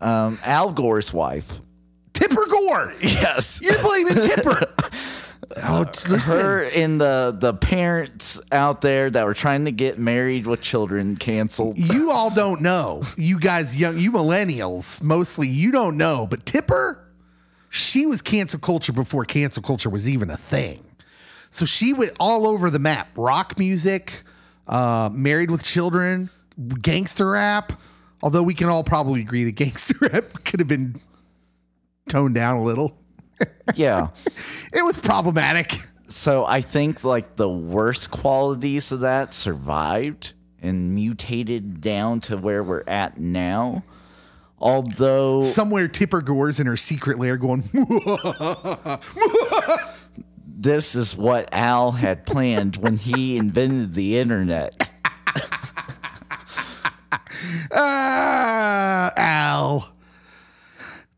Al Gore's wife. Tipper Gore. Yes. You're blaming Tipper. Oh, listen. Her and the parents out there that were trying to get married with children canceled. You all don't know. You guys, you millennials, mostly, you don't know. But Tipper, she was cancel culture before cancel culture was even a thing. So she went all over the map. Rock music, married with children, gangster rap. Although we can all probably agree that gangster rap could have been toned down a little. Yeah. It was problematic. So I think like the worst qualities of that survived and mutated down to where we're at now. Although somewhere Tipper Gore's in her secret lair going, this is what Al had planned when he invented the internet. Al.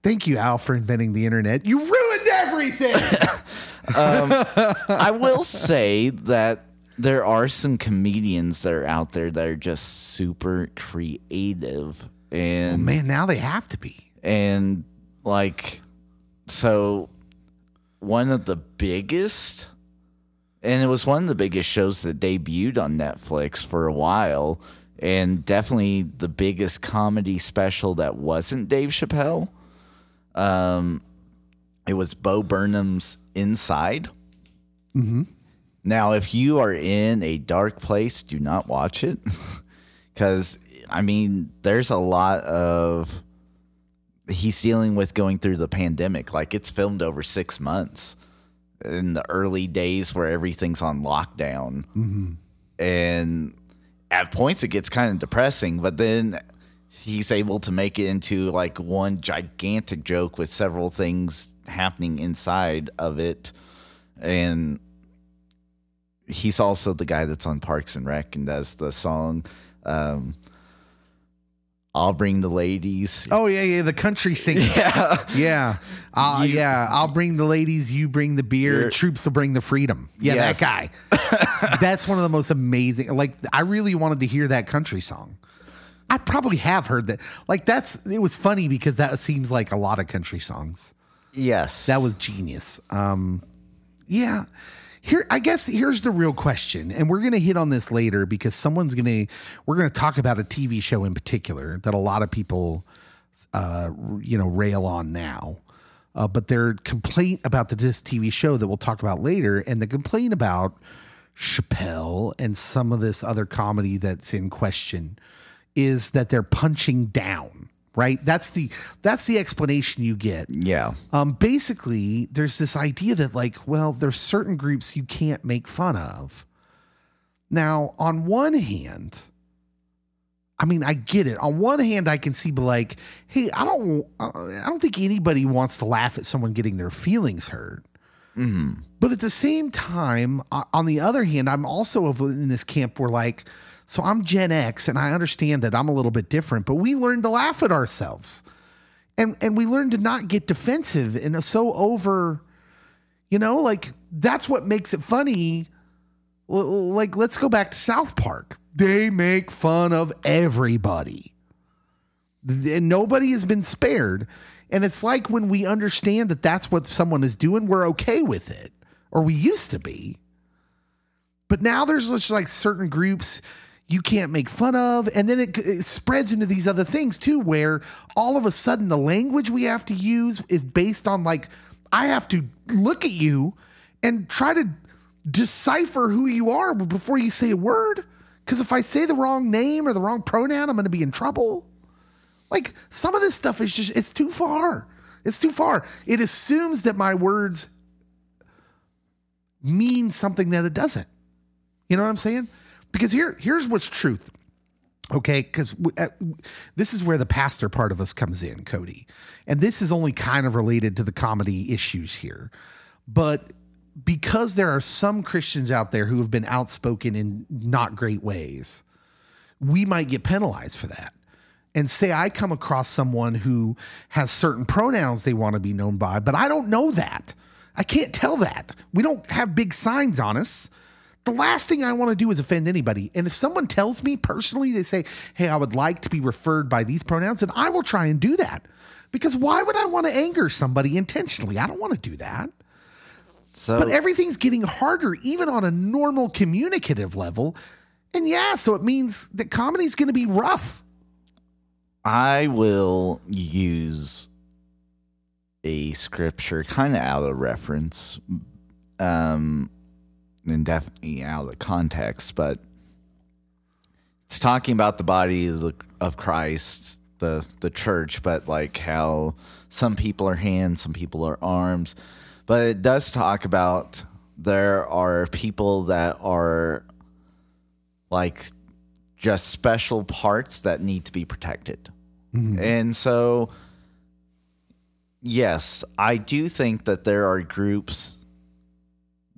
Thank you, Al, for inventing the internet. You ruined everything. I will say that there are some comedians that are out there that are just super creative. And well, man, now they have to be. And like, so one of the biggest, and it was one of the biggest shows that debuted on Netflix for a while, and definitely the biggest comedy special that wasn't Dave Chappelle. It was Bo Burnham's Inside. Mm-hmm. Now, if you are in a dark place, do not watch it. Because, I mean, there's a lot of... He's dealing with going through the pandemic. Like, it's filmed over 6 months in the early days where everything's on lockdown. Mm-hmm. And at points, it gets kind of depressing. But then he's able to make it into, like, one gigantic joke with several things happening inside of it. And he's also the guy that's on Parks and Rec and does the song... I'll bring the ladies. Oh yeah, yeah, the country singer. Yeah, yeah, yeah. I'll bring the ladies. You bring the beer. Troops will bring the freedom. Yeah, yes. That guy. That's one of the most amazing. Like, I really wanted to hear that country song. I probably have heard that. Like, that's. It was funny because that seems like a lot of country songs. Yes, that was genius. Yeah. Here, I guess here's the real question, and we're going to hit on this later because we're going to talk about a TV show in particular that a lot of people, rail on now. But their complaint about this TV show that we'll talk about later, and the complaint about Chappelle and some of this other comedy that's in question, is that they're punching down. Right? That's the explanation you get. Yeah. Basically, there's this idea that like, well, there's certain groups you can't make fun of. Now, on one hand, I mean, I get it. On one hand, I can see, but like, hey, I don't think anybody wants to laugh at someone getting their feelings hurt. Mm-hmm. But at the same time, on the other hand, I'm also in this camp where like, so I'm Gen X, and I understand that I'm a little bit different, but we learned to laugh at ourselves. And we learned to not get defensive and so over, like, that's what makes it funny. Like, let's go back to South Park. They make fun of everybody. And nobody has been spared. And it's like when we understand that that's what someone is doing, we're okay with it. Or we used to be. But now there's just like certain groups you can't make fun of. And then it spreads into these other things too, where all of a sudden the language we have to use is based on like, I have to look at you and try to decipher who you are before you say a word. Because if I say the wrong name or the wrong pronoun, I'm going to be in trouble. Like, some of this stuff is just, it's too far. It's too far. It assumes that my words mean something that it doesn't. You know what I'm saying? Because here's what's truth, okay? Because this is where the pastor part of us comes in, Cody. And this is only kind of related to the comedy issues here. But because there are some Christians out there who have been outspoken in not great ways, we might get penalized for that. And say I come across someone who has certain pronouns they want to be known by, but I don't know that. I can't tell that. We don't have big signs on us. The last thing I want to do is offend anybody. And if someone tells me personally, they say, hey, I would like to be referred by these pronouns, then I will try and do that. Because why would I want to anger somebody intentionally? I don't want to do that. So, but everything's getting harder, even on a normal communicative level. And yeah, so it means that comedy's going to be rough. I will use a scripture kind of out of reference. And definitely out of context, but it's talking about the body of Christ, the church, but like how some people are hands, some people are arms, But it does talk about there are people that are like just special parts that need to be protected. Mm-hmm. And so, yes, I do think that there are groups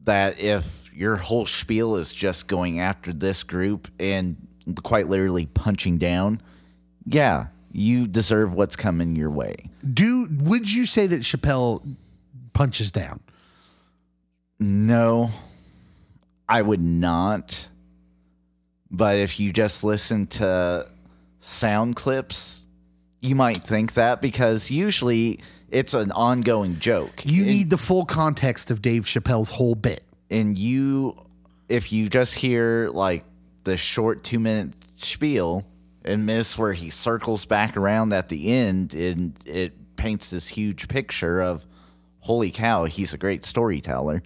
that if your whole spiel is just going after this group and quite literally punching down, yeah, you deserve what's coming your way. Would you say that Chappelle punches down? No, I would not. But if you just listen to sound clips, you might think that, because usually it's an ongoing joke. You need the full context of Dave Chappelle's whole bit. And if you just hear like the short 2-minute spiel and miss where he circles back around at the end, and it paints this huge picture of, holy cow, he's a great storyteller.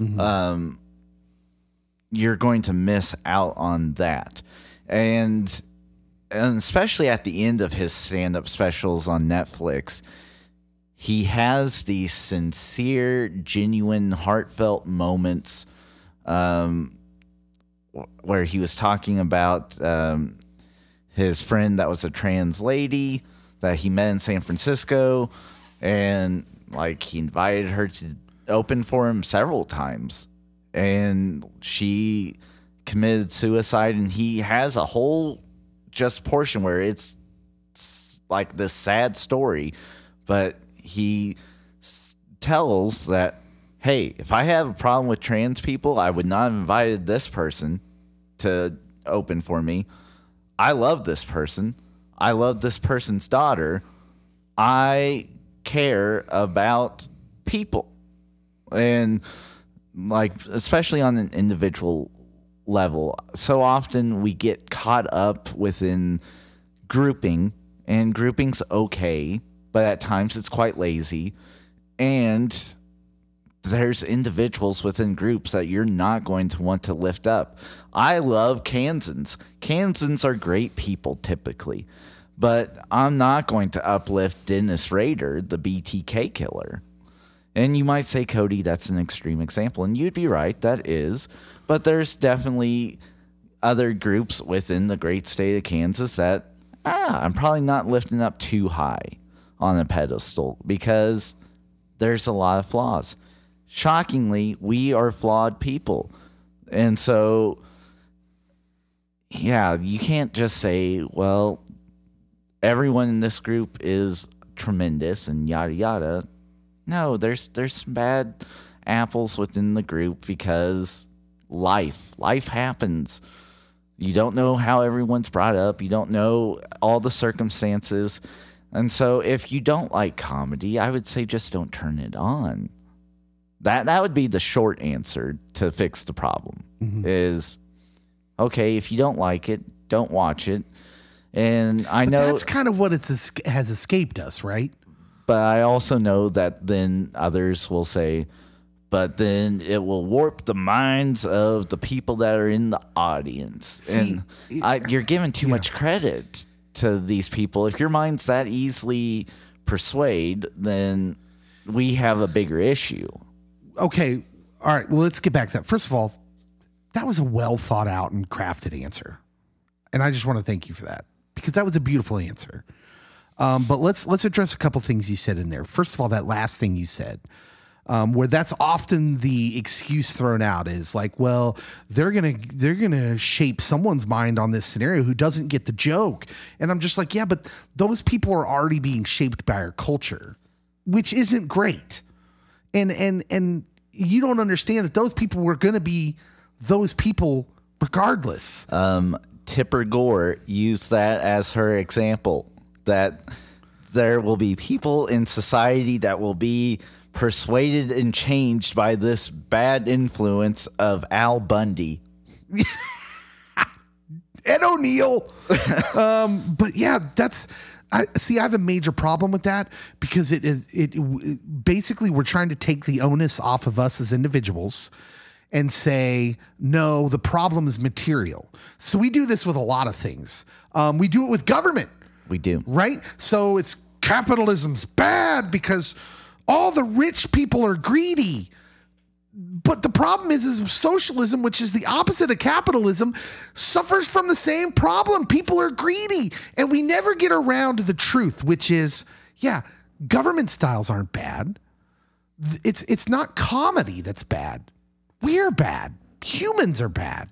Mm-hmm. You're going to miss out on that. And especially at the end of his stand-up specials on Netflix, he has these sincere, genuine, heartfelt moments where he was talking about his friend that was a trans lady that he met in San Francisco, and like he invited her to open for him several times, and she committed suicide, and he has a whole just portion where it's like this sad story, but he tells that, hey, if I have a problem with trans people, I would not have invited this person to open for me. I love this person. I love this person's daughter. I care about people. And like, especially on an individual level, so often we get caught up within grouping, and grouping's okay, but at times it's quite lazy. And there's individuals within groups that you're not going to want to lift up. I love Kansans. Kansans are great people typically, but I'm not going to uplift Dennis Rader, the BTK killer. And you might say, Cody, that's an extreme example. And you'd be right, that is. But there's definitely other groups within the great state of Kansas that I'm probably not lifting up too high on a pedestal because there's a lot of flaws. Shockingly, we are flawed people. And so, yeah, you can't just say, well, everyone in this group is tremendous and yada, yada. No, there's some bad apples within the group because life happens. You don't know how everyone's brought up. You don't know all the circumstances. And so if you don't like comedy, I would say just don't turn it on. That would be the short answer to fix the problem. Mm-hmm. Is, okay, if you don't like it, don't watch it. And I know that's kind of what has escaped us, right? But I also know that then others will say, but then it will warp the minds of the people that are in the audience. See, and you're giving too much credit to these people. If your mind's that easily persuaded, then we have a bigger issue. Okay. All right. Well, let's get back to that. First of all, that was a well thought out and crafted answer. And I just want to thank you for that, because that was a beautiful answer. But let's address a couple things you said in there. First of all, that last thing you said, where that's often the excuse thrown out is like, well, they're gonna shape someone's mind on this scenario who doesn't get the joke. And I'm just like, yeah, but those people are already being shaped by our culture, which isn't great. And you don't understand that those people were gonna be those people regardless. Tipper Gore used that as her example, that there will be people in society that will be persuaded and changed by this bad influence of Al Bundy. Ed O'Neill. But yeah, I have a major problem with that, because it basically we're trying to take the onus off of us as individuals and say, no, the problem is material. So we do this with a lot of things. We do it with government. We do. Right? So it's capitalism's bad because All the rich people are greedy. But the problem is socialism, which is the opposite of capitalism, suffers from the same problem. People are greedy. And we never get around the truth, which is, yeah, government styles aren't bad. It's not comedy that's bad. We're bad. Humans are bad.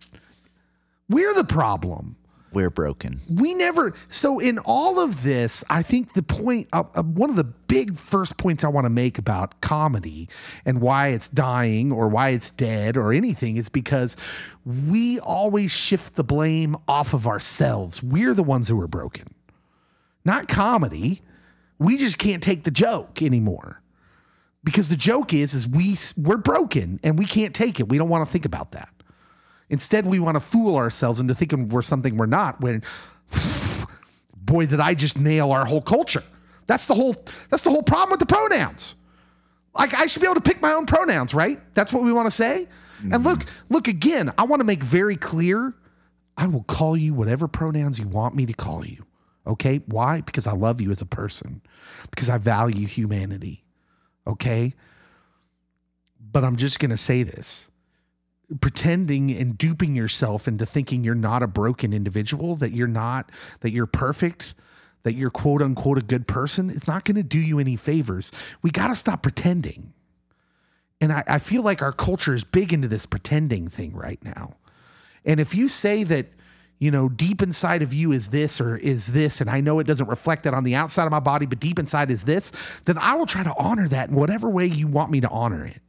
We're the problem. We're broken. We never. So in all of this, I think the point, one of the big first points I want to make about comedy and why it's dying or why it's dead or anything is because we always shift the blame off of ourselves. We're the ones who are broken, not comedy. We just can't take the joke anymore because the joke is we're broken and we can't take it. We don't want to think about that. Instead, we want to fool ourselves into thinking we're something we're not when, boy, did I just nail our whole culture. That's the whole problem with the pronouns. Like, I should be able to pick my own pronouns, right? That's what we want to say. Mm-hmm. And look, again, I want to make very clear, I will call you whatever pronouns you want me to call you. Okay? Why? Because I love you as a person. Because I value humanity. Okay? But I'm just going to say this. Pretending and duping yourself into thinking you're not a broken individual, that you're perfect, that you're quote unquote a good person, it's not going to do you any favors. We got to stop pretending. And I feel like our culture is big into this pretending thing right now. And if you say that, you know, deep inside of you is this or is this, and I know it doesn't reflect that on the outside of my body, but deep inside is this, then I will try to honor that in whatever way you want me to honor it.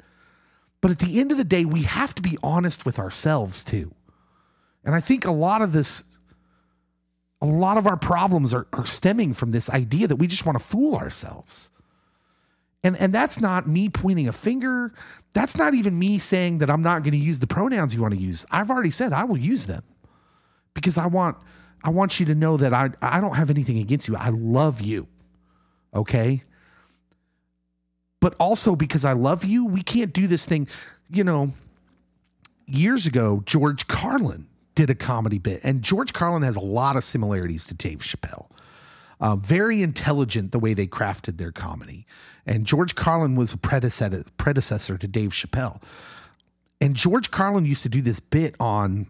But at the end of the day, we have to be honest with ourselves too. And I think a lot of our problems are stemming from this idea that we just want to fool ourselves. And that's not me pointing a finger. That's not even me saying that I'm not going to use the pronouns you want to use. I've already said I will use them because I want you to know that I don't have anything against you. I love you. Okay? But also because I love you, we can't do this thing. You know, years ago, George Carlin did a comedy bit. And George Carlin has a lot of similarities to Dave Chappelle. Very intelligent the way they crafted their comedy. And George Carlin was a predecessor to Dave Chappelle. And George Carlin used to do this bit on...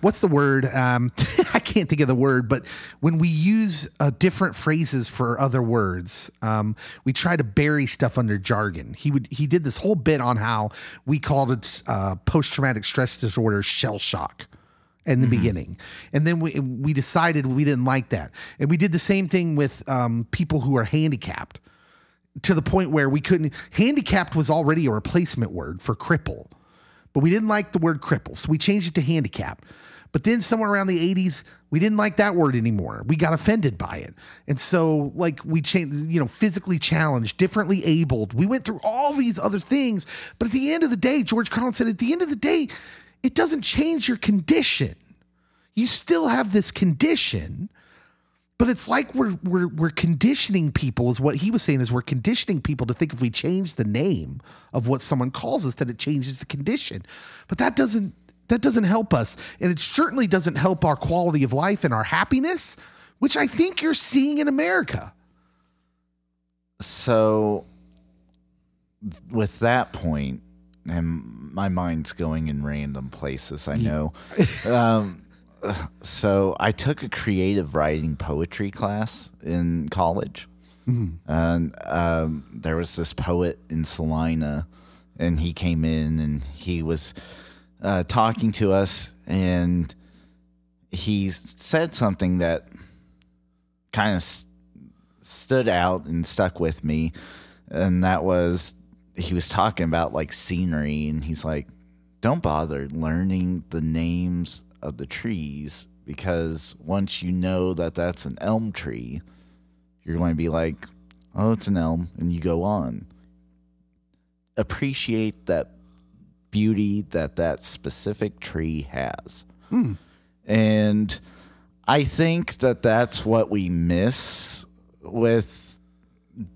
what's the word? I can't think of the word, but when we use different phrases for other words, we try to bury stuff under jargon. He did this whole bit on how we called it post-traumatic stress disorder shell shock in the beginning. And then we decided we didn't like that. And we did the same thing with people who are handicapped to the point where we couldn't. Handicapped was already a replacement word for cripple. But we didn't like the word cripple, so we changed it to handicap. But then somewhere around the 80s, we didn't like that word anymore. We got offended by it. And so, like, we changed, you know, physically challenged, differently abled. We went through all these other things. But at the end of the day, George Carlin said, at the end of the day, it doesn't change your condition. You still have this condition. But it's like we're conditioning people, is what he was saying, is we're conditioning people to think if we change the name of what someone calls us, that it changes the condition. But that doesn't help us. And it certainly doesn't help our quality of life and our happiness, which I think you're seeing in America. So with that point, and my mind's going in random places, I know. So I took a creative writing poetry class in college. And there was this poet in Salina, and he came in and he was talking to us, and he said something that kind of stood out and stuck with me. And that was, he was talking about like scenery, and he's like, don't bother learning the names of the trees, because once you know that that's an elm tree, you're going to be like, oh, it's an elm, and you go on. Appreciate that beauty that specific tree has. And I think that that's what we miss with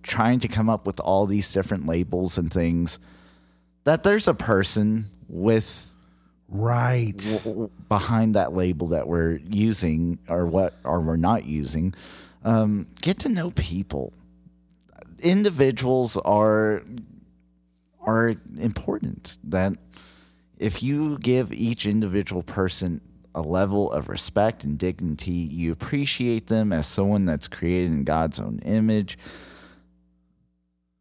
trying to come up with all these different labels and things, that there's a person with behind that label that we're using or we're not using, Get to know people. Individuals are important. That if you give each individual person a level of respect and dignity, you appreciate them as someone that's created in God's own image.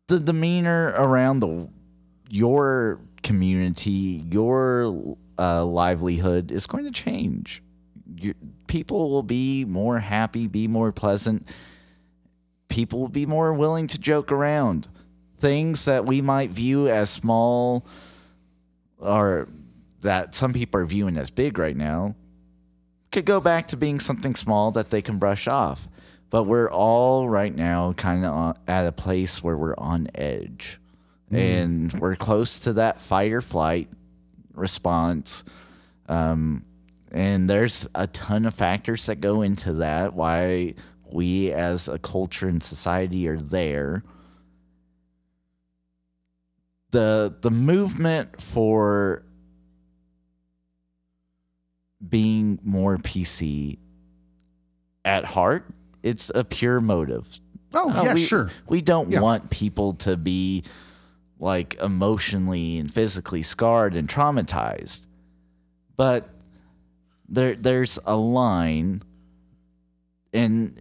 The demeanor around your community, your livelihood is going to change. People will be more happy, be more pleasant. People will be more willing to joke around. Things that we might view as small or that some people are viewing as big right now could go back to being something small that they can brush off. But we're all right now kind of at a place where we're on edge. And we're close to that fight or flight response. And there's a ton of factors that go into that, why we as a culture and society are there. The movement for being more PC at heart, it's a pure motive. We don't want people to be like emotionally and physically scarred and traumatized. But there's a line, and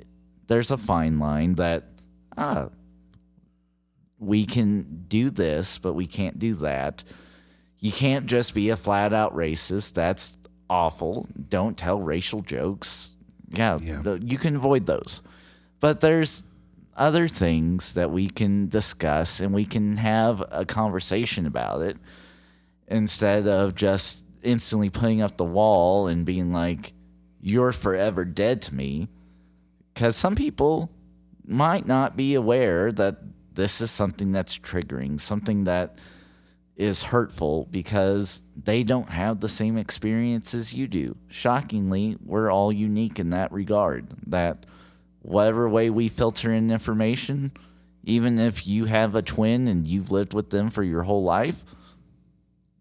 there's a fine line that we can do this, but we can't do that. You can't just be a flat out racist. That's awful. Don't tell racial jokes. Yeah, you can avoid those. But there's other things that we can discuss, and we can have a conversation about it instead of just instantly putting up the wall and being like, you're forever dead to me. Because some people might not be aware that this is something that's triggering, something that is hurtful because they don't have the same experiences you do. Shockingly, we're all unique in that regard, that whatever way we filter in information, even if you have a twin and you've lived with them for your whole life,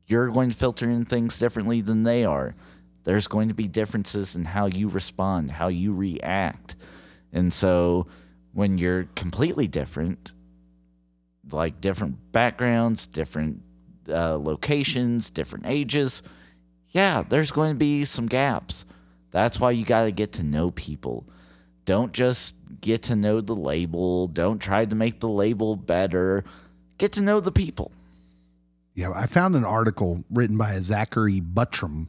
you're going to filter in things differently than they are. There's going to be differences in how you respond, how you react. And so when you're completely different, like different backgrounds, different locations, different ages, there's going to be some gaps. That's why you got to get to know people. Don't just get to know the label. Don't try to make the label better. Get to know the people. Yeah, I found an article written by Zachary Buttram,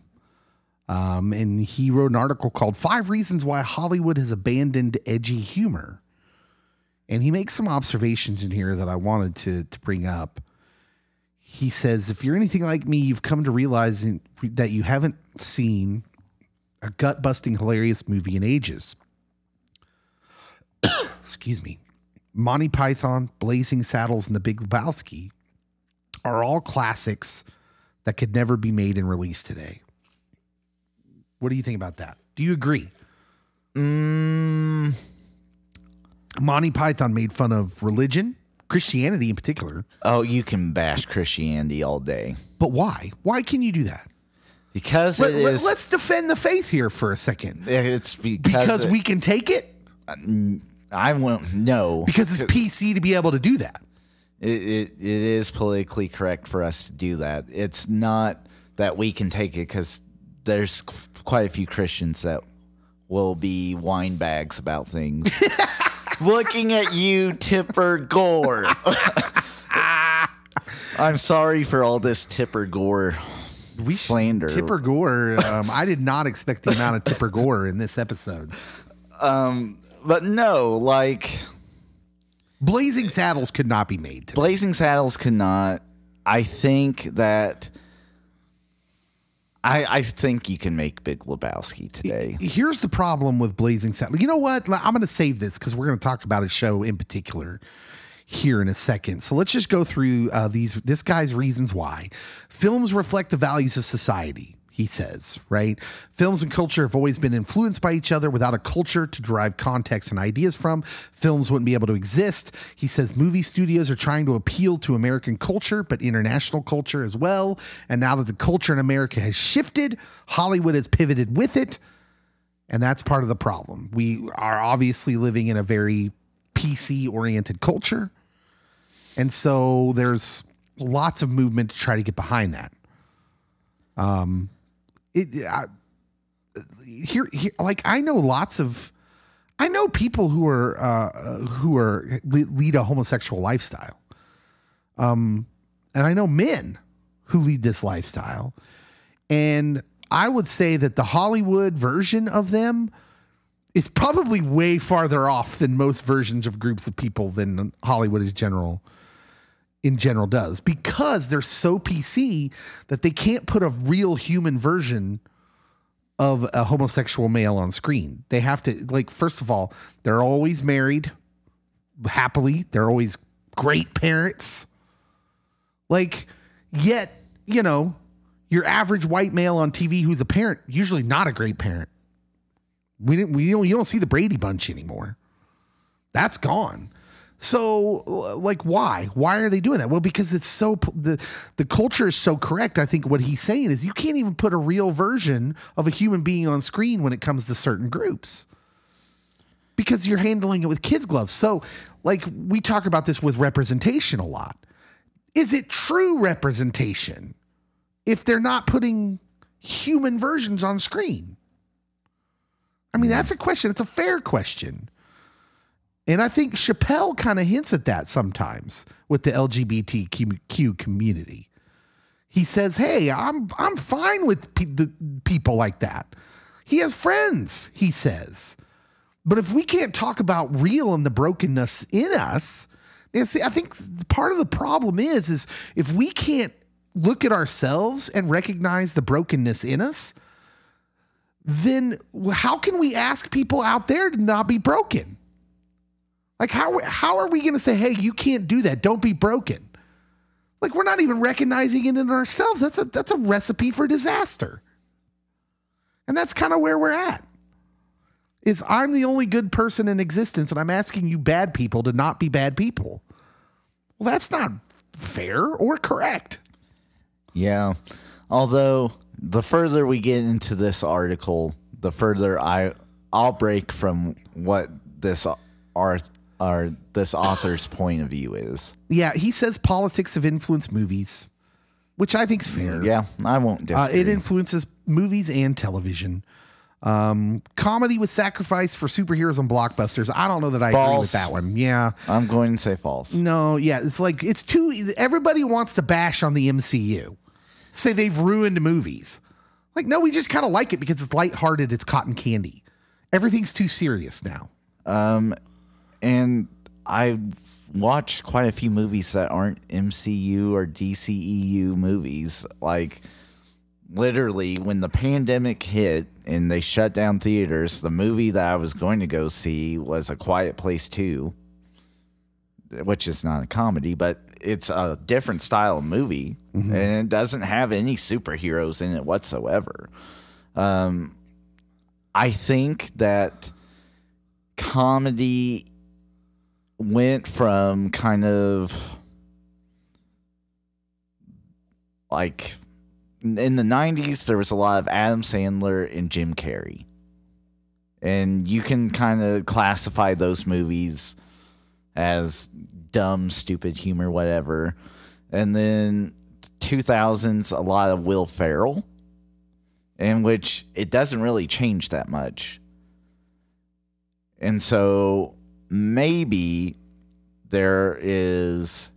and he wrote an article called 5 Reasons Why Hollywood Has Abandoned Edgy Humor. And he makes some observations in here that I wanted to bring up. He says, if you're anything like me, you've come to realize that you haven't seen a gut-busting, hilarious movie in ages. Excuse me. Monty Python, Blazing Saddles, and The Big Lebowski are all classics that could never be made and released today. What do you think about that? Do you agree? Monty Python made fun of religion, Christianity in particular. Oh, you can bash Christianity all day. But why? Why can you do that? Because let's defend the faith here for a second. It's because we can take it? I won't know. Because it's PC to be able to do that. It is politically correct for us to do that. It's not that we can take it, because there's quite a few Christians that will be wine bags about things. Looking at you, Tipper Gore. I'm sorry for all this Tipper Gore slander. Tipper Gore. I did not expect the amount of Tipper Gore in this episode. But no, like Blazing Saddles could not be made today. Blazing Saddles could not. I think that I think you can make Big Lebowski today. Here's the problem with Blazing Saddles. You know what? I'm going to save this because we're going to talk about a show in particular here in a second. So let's just go through this guy's reasons why. Films reflect the values of society, he says, right? Films and culture have always been influenced by each other. Without a culture to derive context and ideas from, films wouldn't be able to exist. He says movie studios are trying to appeal to American culture, but international culture as well. And now that the culture in America has shifted, Hollywood has pivoted with it. And that's part of the problem. We are obviously living in a very PC-oriented culture. And so there's lots of movement to try to get behind that. I know lots of, I know people who lead a homosexual lifestyle. And I know men who lead this lifestyle, and I would say that the Hollywood version of them is probably way farther off than most versions of groups of people than Hollywood in general does, because they're so PC that they can't put a real human version of a homosexual male on screen. They have to, like, first of all, they're always married happily. They're always great parents. Like, yet, you know, your average white male on TV who's a parent, usually not a great parent. You don't see the Brady Bunch anymore. That's gone. So, like, why? Why are they doing that? Well, because it's so, the culture is so correct. I think what he's saying is you can't even put a real version of a human being on screen when it comes to certain groups, because you're handling it with kids' gloves. So, like, we talk about this with representation a lot. Is it true representation if they're not putting human versions on screen? I mean, that's a question. It's a fair question. And I think Chappelle kind of hints at that sometimes with the LGBTQ community. He says, hey, I'm fine with the people like that. He has friends, he says. But if we can't talk about real and the brokenness in us, and see, I think part of the problem is if we can't look at ourselves and recognize the brokenness in us, then how can we ask people out there to not be broken? Like, how are we going to say, hey, you can't do that, don't be broken? Like, we're not even recognizing it in ourselves. That's a recipe for disaster. And that's kind of where we're at, is I'm the only good person in existence, and I'm asking you bad people to not be bad people. Well, that's not fair or correct. Yeah. Although, the further we get into this article, the further I'll break from what this this author's point of view is. Yeah, he says politics have influenced movies, which I think is fair. Yeah, I won't disagree. It influences movies and television. Comedy was sacrificed for superheroes and blockbusters. I don't know that I agree with that one. Yeah, I'm going to say false. No, yeah, it's like, it's too, everybody wants to bash on the MCU, say they've ruined movies. Like, no, we just kind of like it because it's lighthearted, it's cotton candy. Everything's too serious now. And I've watched quite a few movies that aren't MCU or DCEU movies. Like, literally, when the pandemic hit and they shut down theaters, the movie that I was going to go see was A Quiet Place 2, which is not a comedy, but it's a different style of movie, mm-hmm. and it doesn't have any superheroes in it whatsoever. I think that comedy went from kind of like, in the 90s, there was a lot of Adam Sandler and Jim Carrey. And you can kind of classify those movies as dumb, stupid humor, whatever. And then 2000s, a lot of Will Ferrell, in which it doesn't really change that much. And so maybe there is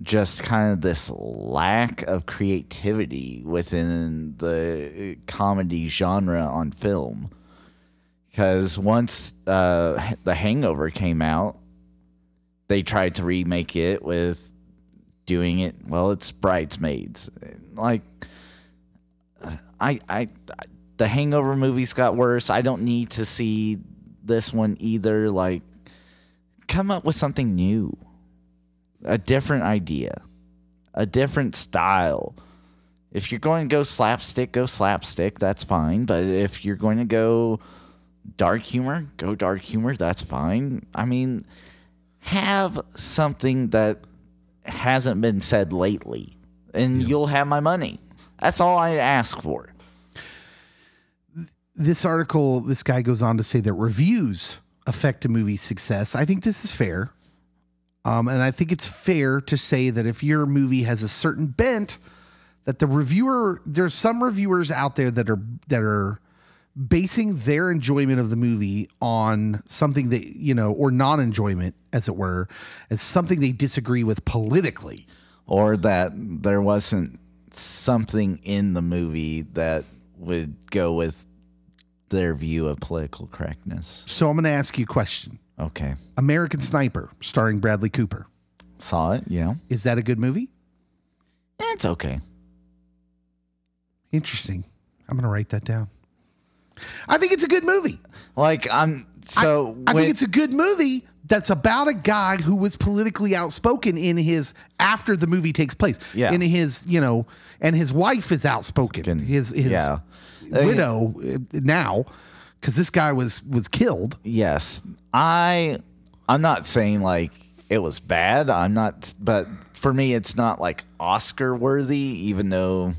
just kind of this lack of creativity within the comedy genre on film. Because once The Hangover came out, they tried to remake it with doing it, well, it's Bridesmaids. Like, the Hangover movies got worse. I don't need to see this one either. Like, come up with something new, a different idea, a different style. If you're going to go slapstick, that's fine. But if you're going to go dark humor, that's fine. I mean, have something that hasn't been said lately, and you'll have my money. That's all I ask for. This article, this guy goes on to say that reviews affect a movie's success. I think this is fair. And I think it's fair to say that if your movie has a certain bent, that the reviewer, there's some reviewers out there that are basing their enjoyment of the movie on something that, you know, or non-enjoyment, as it were, as something they disagree with politically. Or that there wasn't something in the movie that would go with their view of political correctness. So I'm going to ask you a question. Okay. American Sniper, starring Bradley Cooper. Saw it, yeah. Is that a good movie? It's okay. Interesting. I'm going to write that down. I think it's a good movie. I think it's a good movie that's about a guy who was politically outspoken in his, after the movie takes place. Yeah. In his, you know, and his wife is outspoken. His widow now, because this guy was killed. Yes. I'm not saying like it was bad. But for me, it's not like Oscar worthy, even though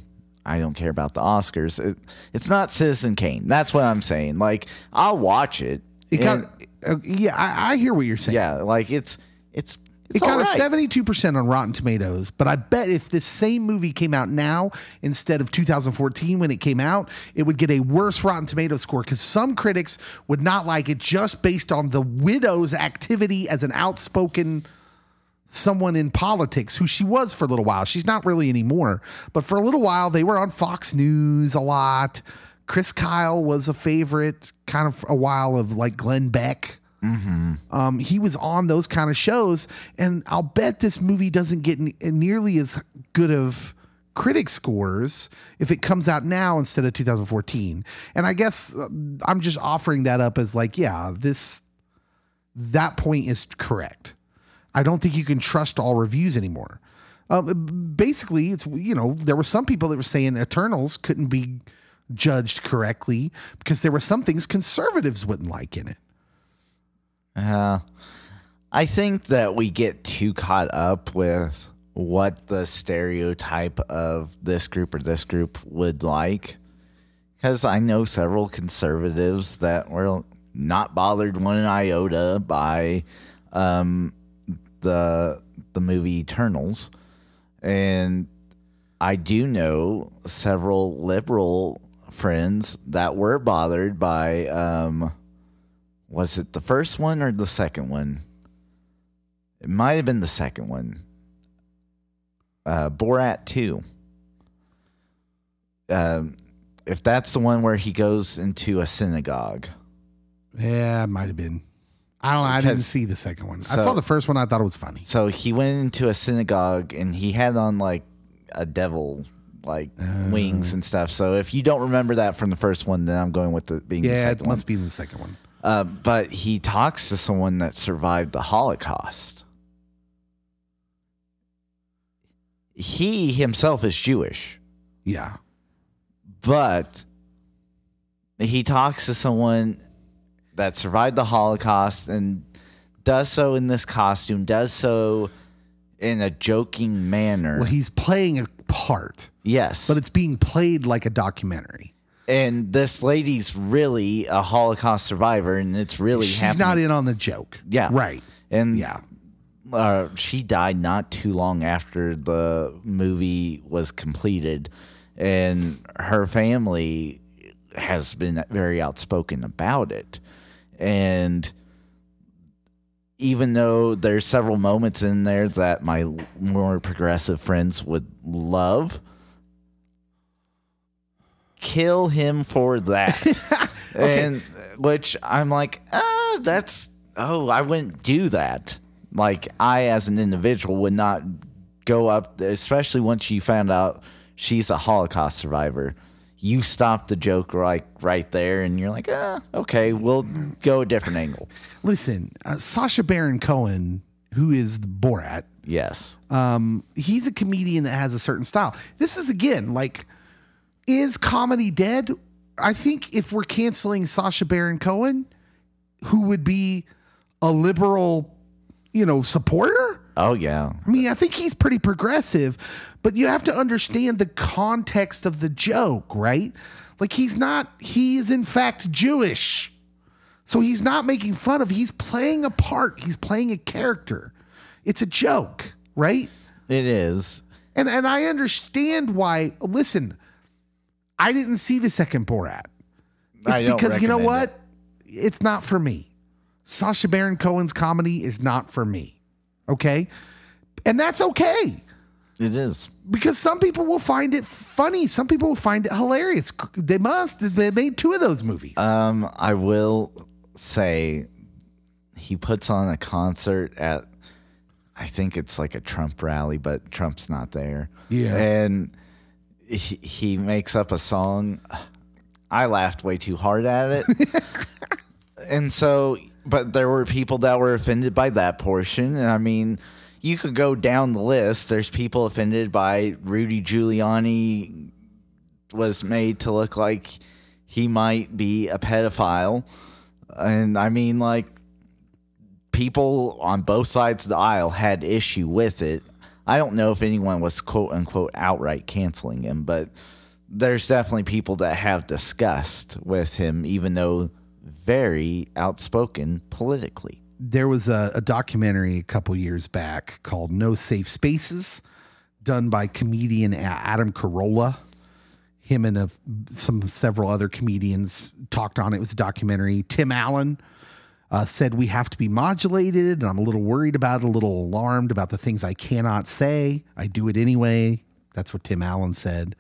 I don't care about the Oscars. It's not Citizen Kane. That's what I'm saying. Like, I'll watch it. I hear what you're saying. Yeah, like it got a 72% on Rotten Tomatoes, but I bet if this same movie came out now instead of 2014 when it came out, it would get a worse Rotten Tomatoes score because some critics would not like it just based on the widow's activity as an outspoken someone in politics, who she was for a little while. She's not really anymore, but for a little while they were on Fox News a lot. Chris Kyle was a favorite kind of a while of like Glenn Beck. Mm-hmm. He was on those kind of shows, and I'll bet this movie doesn't get nearly as good of critic scores if it comes out now instead of 2014. And I guess I'm just offering that up as like, yeah, that point is correct. I don't think you can trust all reviews anymore. Basically, it's, you know, there were some people that were saying Eternals couldn't be judged correctly because there were some things conservatives wouldn't like in it. I think that we get too caught up with what the stereotype of this group or this group would like, because I know several conservatives that were not bothered one iota by the movie Eternals, and I do know several liberal friends that were bothered by was it the first one or the second one? It might have been the second one. Borat 2. If that's the one where he goes into a synagogue. Yeah, it might have been. I didn't see the second one. So, I saw the first one. I thought it was funny. So he went into a synagogue and he had on like a devil wings and stuff. So if you don't remember that from the first one, then I'm going with it being the second one. Yeah, it must be the second one. But he talks to someone that survived the Holocaust. He himself is Jewish. Yeah. But he talks to someone that survived the Holocaust and does so in this costume, does so in a joking manner. Well, he's playing a part. Yes. But it's being played like a documentary. And this lady's really a Holocaust survivor, and it's really happening. She's not in on the joke. Yeah. Right. And yeah. She died not too long after the movie was completed, and her family has been very outspoken about it. And even though there's several moments in there that my more progressive friends would love, kill him for that. Okay. And which I'm like, I wouldn't do that. Like, I as an individual would not go up, especially once you found out she's a Holocaust survivor. You stop the joke like right there, and you're like, okay, we'll go a different angle. Listen, Sacha Baron Cohen, who is the Borat, yes, he's a comedian that has a certain style. This is again like, is comedy dead? I think if we're canceling Sacha Baron Cohen, who would be a liberal, you know, supporter, Oh, yeah. I mean, I think he's pretty progressive, but you have to understand the context of the joke, right? Like, he is in fact Jewish. So he's not making fun of, he's playing a part. He's playing a character. It's a joke, right? It is. And I understand why. Listen, I didn't see the second Borat. It's because, you know what? It's not for me. Sacha Baron Cohen's comedy is not for me. Okay? And that's okay. It is. Because some people will find it funny. Some people will find it hilarious. They must. They made two of those movies. I will say he puts on a concert at, I think it's like a Trump rally, but Trump's not there. Yeah. And he makes up a song. I laughed way too hard at it. And so, but there were people that were offended by that portion. And I mean, you could go down the list. There's people offended by Rudy Giuliani was made to look like he might be a pedophile. And I mean, like, people on both sides of the aisle had issue with it. I don't know if anyone was quote unquote outright canceling him, but there's definitely people that have disgust with him, even though very outspoken politically. There was a documentary a couple years back called No Safe Spaces, done by comedian Adam Carolla. Him and several other comedians talked on it. It was a documentary. Tim Allen said, we have to be modulated, and I'm a little worried about it, a little alarmed about the things I cannot say. I do it anyway. That's what Tim Allen said.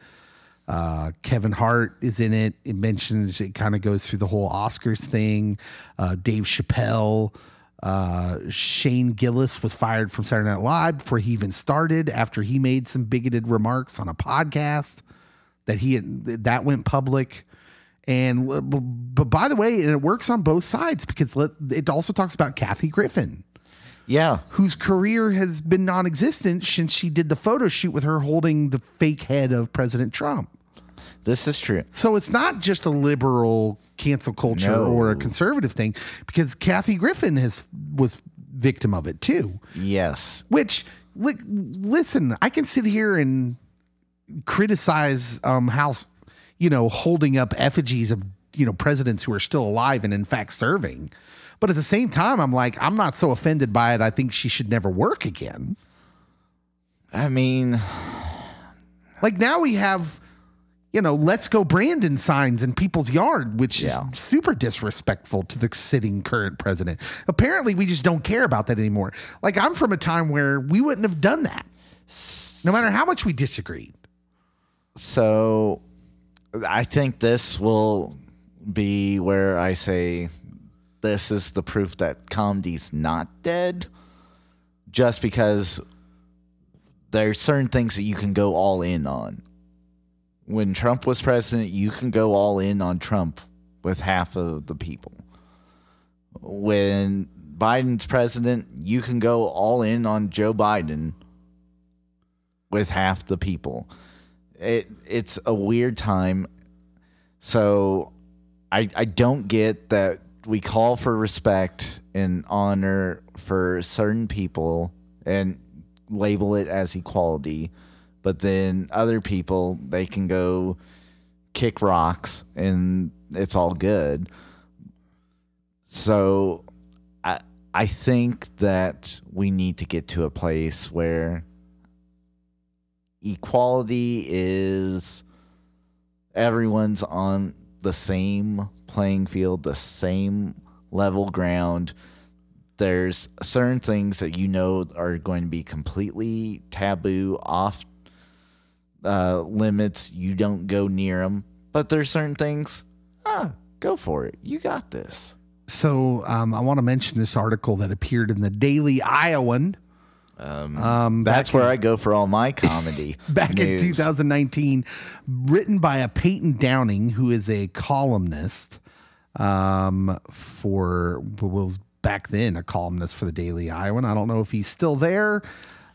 Kevin Hart is in it. It mentions, it kind of goes through the whole Oscars thing. Dave Chappelle, Shane Gillis was fired from Saturday Night Live before he even started, after he made some bigoted remarks on a podcast that that went public. And but by the way, and it works on both sides, because it also talks about Kathy Griffin. Yeah. Whose career has been non-existent since she did the photo shoot with her holding the fake head of President Trump. This is true. So it's not just a liberal cancel culture or a conservative thing, because Kathy Griffin was victim of it too. Yes. Which, listen, I can sit here and criticize how, you know, holding up effigies of, you know, presidents who are still alive and in fact serving. But at the same time, I'm like, I'm not so offended by it. I think she should never work again. I mean, like, now we have, you know, Let's Go Brandon signs in people's yard, which is super disrespectful to the sitting current president. Apparently, we just don't care about that anymore. Like, I'm from a time where we wouldn't have done that, no matter how much we disagreed. So I think this will be where I say, this is the proof that comedy's not dead, just because there's certain things that you can go all in on. When Trump was president, you can go all in on Trump with half of the people. When Biden's president, you can go all in on Joe Biden with half the people. It's a weird time. So I don't get that. We call for respect and honor for certain people and label it as equality, but then other people, they can go kick rocks and it's all good. So I think that we need to get to a place where equality is everyone's on the same playing field, the same level ground. There's certain things that, you know, are going to be completely taboo, off limits. You don't go near them, but there's certain things, go for it. You got this. So I want to mention this article that appeared in the Daily Iowan. That's where I go for all my comedy. Back news. In 2019, written by a Peyton Downing, who is a columnist for the Daily Iowan. I don't know if he's still there.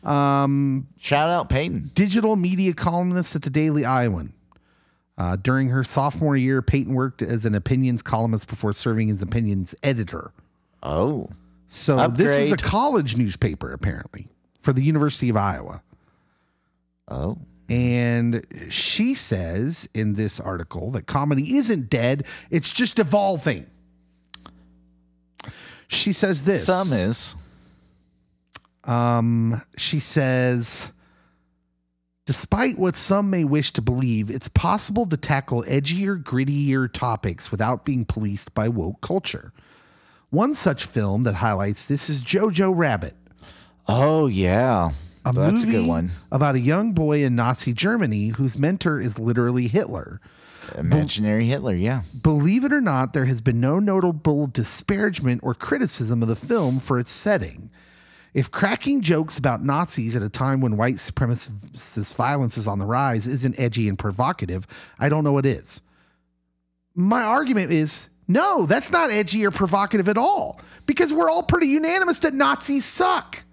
Shout out Peyton. Digital media columnist at the Daily Iowan. During her sophomore year, Peyton worked as an opinions columnist before serving as opinions editor. Oh. So this is a college newspaper, apparently. for the University of Iowa. Oh. And she says in this article that comedy isn't dead. It's just evolving. She says this. Some is. She says, despite what some may wish to believe, it's possible to tackle edgier, grittier topics without being policed by woke culture. One such film that highlights this is Jojo Rabbit. Oh, yeah. That's a good one. About a young boy in Nazi Germany whose mentor is literally Hitler. Imaginary Hitler, yeah. Believe it or not, there has been no notable disparagement or criticism of the film for its setting. If cracking jokes about Nazis at a time when white supremacist violence is on the rise isn't edgy and provocative, I don't know what is. My argument is, no, that's not edgy or provocative at all, because we're all pretty unanimous that Nazis suck.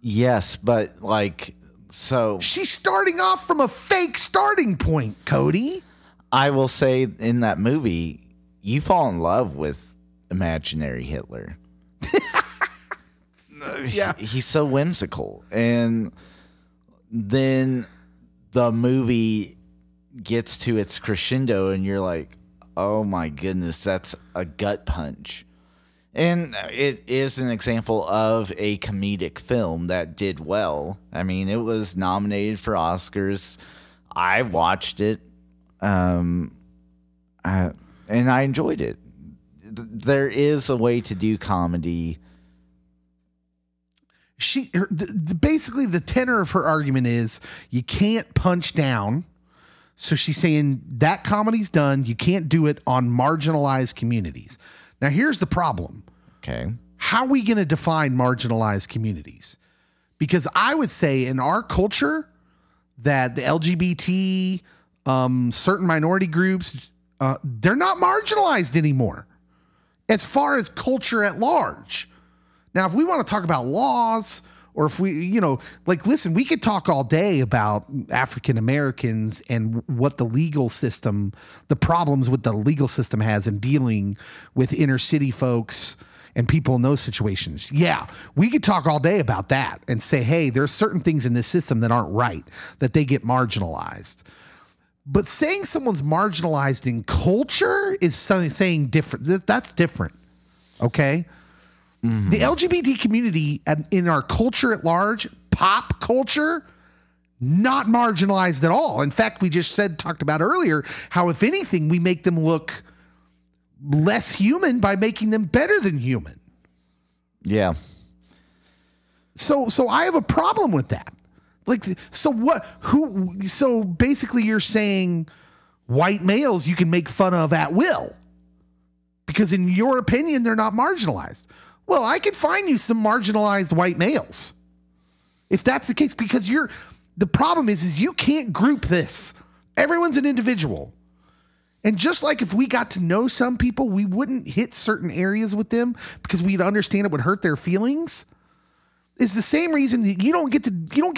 Yes, but like, so she's starting off from a fake starting point, Cody. I will say in that movie, you fall in love with imaginary Hitler. Yeah. He's so whimsical. And then the movie gets to its crescendo and you're like, oh my goodness, that's a gut punch. And it is an example of a comedic film that did well. I mean, it was nominated for Oscars. I watched it, and I enjoyed it. There is a way to do comedy. Basically, the tenor of her argument is you can't punch down. So she's saying that comedy's done. You can't do it on marginalized communities. Now, here's the problem. Okay. How are we going to define marginalized communities? Because I would say in our culture that the LGBT, certain minority groups, they're not marginalized anymore as far as culture at large. Now, if we want to talk about laws or if we, you know, like, listen, we could talk all day about African Americans and what the legal system, the problems with the legal system has in dealing with inner city folks and people in those situations. Yeah, we could talk all day about that and say, hey, there are certain things in this system that aren't right, that they get marginalized. But saying someone's marginalized in culture is saying different. That's different. Okay. Mm-hmm. The LGBT community in our culture at large, pop culture, not marginalized at all. In fact, we just talked about earlier how, if anything, we make them look less human by making them better than human. Yeah. So I have a problem with that. Like, so what? Who? So basically, you're saying white males you can make fun of at will because, in your opinion, they're not marginalized. Well, I could find you some marginalized white males if that's the case, because the problem is you can't group this. Everyone's an individual. And just like if we got to know some people, we wouldn't hit certain areas with them because we'd understand it would hurt their feelings. It's the same reason that you don't get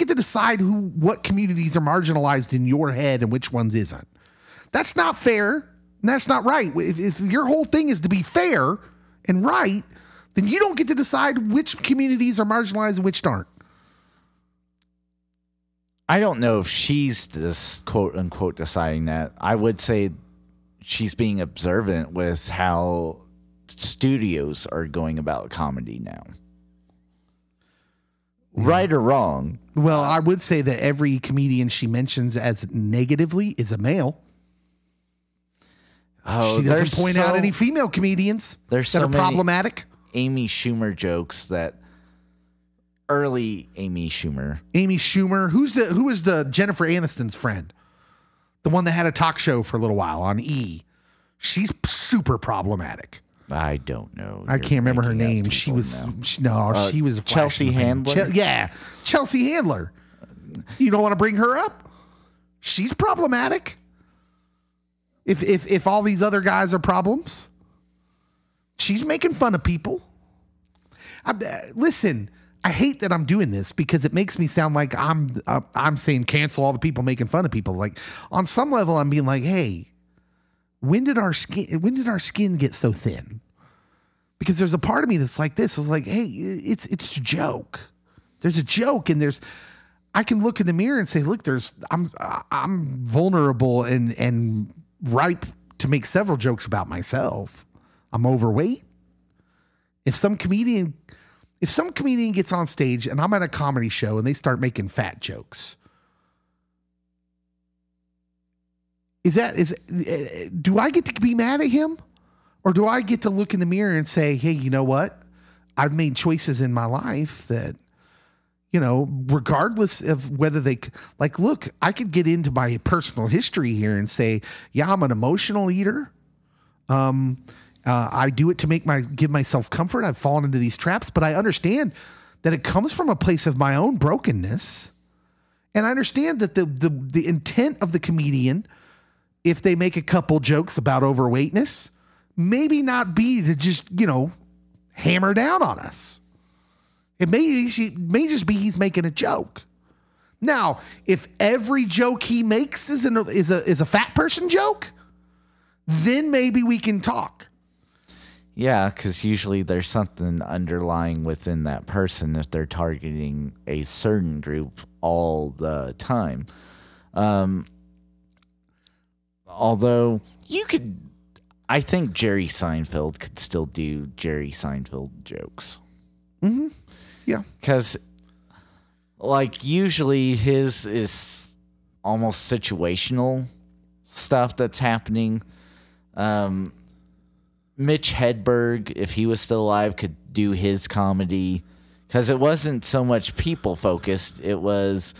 to decide what communities are marginalized in your head and which ones isn't. That's not fair. And that's not right. If your whole thing is to be fair and right, then you don't get to decide which communities are marginalized and which aren't. I don't know if she's this quote-unquote deciding that. I would say she's being observant with how studios are going about comedy now. Yeah. Right or wrong. Well, I would say that every comedian she mentions as negatively is a male. Oh, she doesn't point out any female comedians that are problematic. Amy Schumer jokes that early Amy Schumer. Who is the Jennifer Aniston's friend? The one that had a talk show for a little while on E. She's super problematic. I don't know. I can't remember her name. She was Chelsea Handler. Yeah. Chelsea Handler. You don't want to bring her up. She's problematic. If all these other guys are problems, she's making fun of people. Listen, I hate that I'm doing this because it makes me sound like I'm saying cancel all the people making fun of people. Like, on some level, I'm being like, hey, when did our skin get so thin? Because there's a part of me that's like this. It's like, hey, it's a joke. There's a joke, and there's, I can look in the mirror and say, look, there's, I'm vulnerable and ripe to make several jokes about myself. I'm overweight. If some comedian gets on stage, and I'm at a comedy show, and they start making fat jokes, do I get to be mad at him? Or do I get to look in the mirror and say, hey, you know what? I've made choices in my life that, you know, regardless of whether they, like, look, I could get into my personal history here and say, yeah, I'm an emotional eater. I do it to give myself comfort. I've fallen into these traps, but I understand that it comes from a place of my own brokenness. And I understand that the intent of the comedian, if they make a couple jokes about overweightness, maybe not be to just, you know, hammer down on us. It may just be he's making a joke. Now, if every joke he makes is a fat person joke, then maybe we can talk. Yeah, because usually there's something underlying within that person if they're targeting a certain group all the time. Although you could... I think Jerry Seinfeld could still do Jerry Seinfeld jokes. Mm-hmm. Yeah. Because, like, usually his is almost situational stuff that's happening. Mitch Hedberg, if he was still alive, could do his comedy. Because it wasn't so much people-focused. It was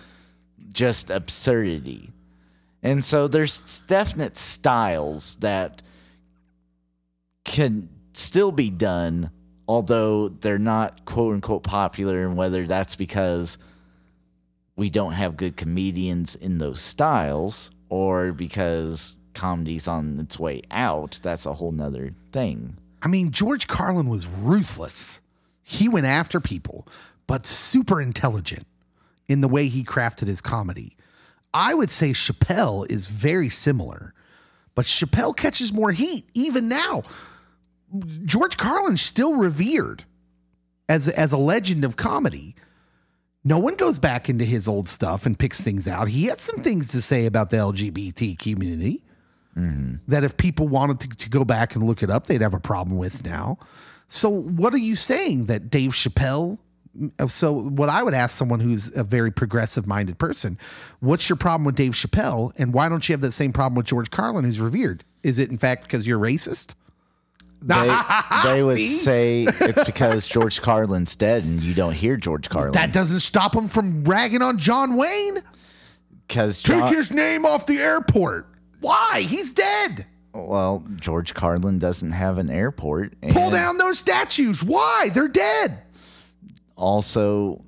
just absurdity. And so there's definite styles that... can still be done, although they're not quote-unquote popular, and whether that's because we don't have good comedians in those styles or because comedy's on its way out, that's a whole nother thing. I mean, George Carlin was ruthless. He went after people, but super intelligent in the way he crafted his comedy. I would say Chappelle is very similar, but Chappelle catches more heat even now. George Carlin's still revered as a legend of comedy. No one goes back into his old stuff and picks things out. He had some things to say about the LGBT community that if people wanted to go back and look it up, they'd have a problem with now. So what are you saying that Dave Chappelle... So what I would ask someone who's a very progressive-minded person, what's your problem with Dave Chappelle, and why don't you have that same problem with George Carlin, who's revered? Is it, in fact, because you're racist? They would say it's because George Carlin's dead and you don't hear George Carlin. That doesn't stop him from ragging on John Wayne. Take his name off the airport. Why? He's dead. Well, George Carlin doesn't have an airport. Pull down those statues. Why? They're dead. Also,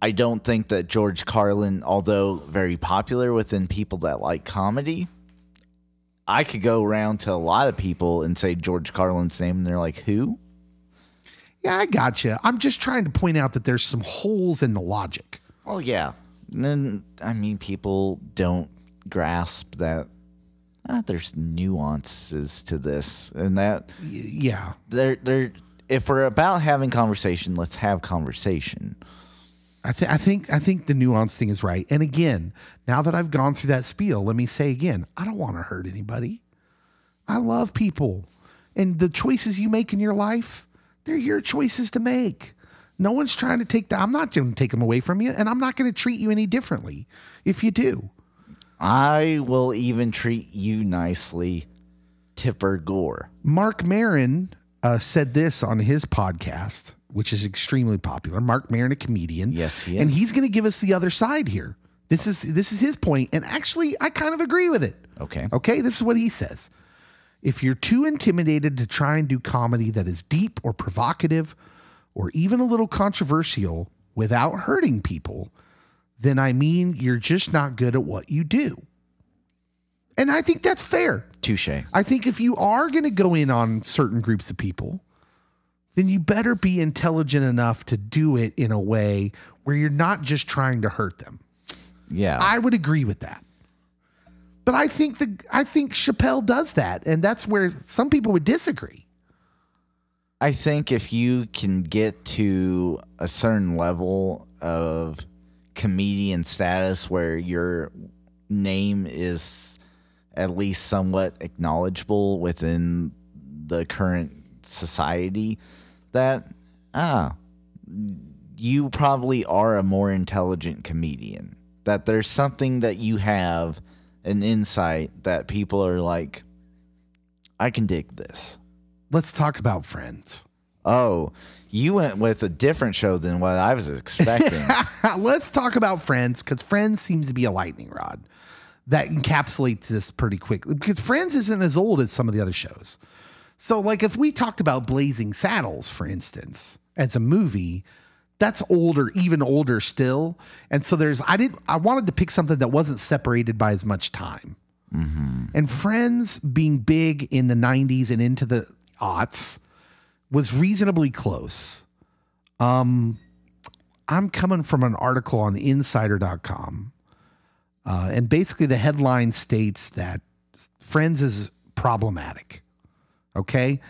I don't think that George Carlin, although very popular within people that like comedy, I could go around to a lot of people and say George Carlin's name, and they're like, who? Yeah, I gotcha. I'm just trying to point out that there's some holes in the logic. Well, yeah. And then, I mean, people don't grasp that there's nuances to this and that. Yeah. They're if we're about having conversation, let's have conversation. I think the nuance thing is right. And again, now that I've gone through that spiel, let me say again, I don't want to hurt anybody. I love people. And the choices you make in your life, they're your choices to make. No one's trying to take that. I'm not going to take them away from you, and I'm not going to treat you any differently if you do. I will even treat you nicely, Tipper Gore. Mark Maron... said this on his podcast, which is extremely popular. Mark Maron, a comedian. Yes, he is. And he's going to give us the other side here. This is his point, and actually, I kind of agree with it. Okay, this is what he says. If you're too intimidated to try and do comedy that is deep or provocative or even a little controversial without hurting people, then I mean you're just not good at what you do. And I think that's fair. Touche. I think if you are going to go in on certain groups of people, then you better be intelligent enough to do it in a way where you're not just trying to hurt them. Yeah. I would agree with that. But I think Chappelle does that, and that's where some people would disagree. I think if you can get to a certain level of comedian status where your name is at least somewhat acknowledgeable within the current society, that you probably are a more intelligent comedian. That there's something that you have, an insight that people are like, I can dig this. Let's talk about Friends. Oh, you went with a different show than what I was expecting. Let's talk about Friends, because Friends seems to be a lightning rod that encapsulates this pretty quickly, because Friends isn't as old as some of the other shows. So, like, if we talked about Blazing Saddles, for instance, as a movie, that's older, even older still. And so I wanted to pick something that wasn't separated by as much time. Mm-hmm. And Friends being big in the 90s and into the aughts was reasonably close. I'm coming from an article on insider.com. And basically the headline states that Friends is problematic. Okay.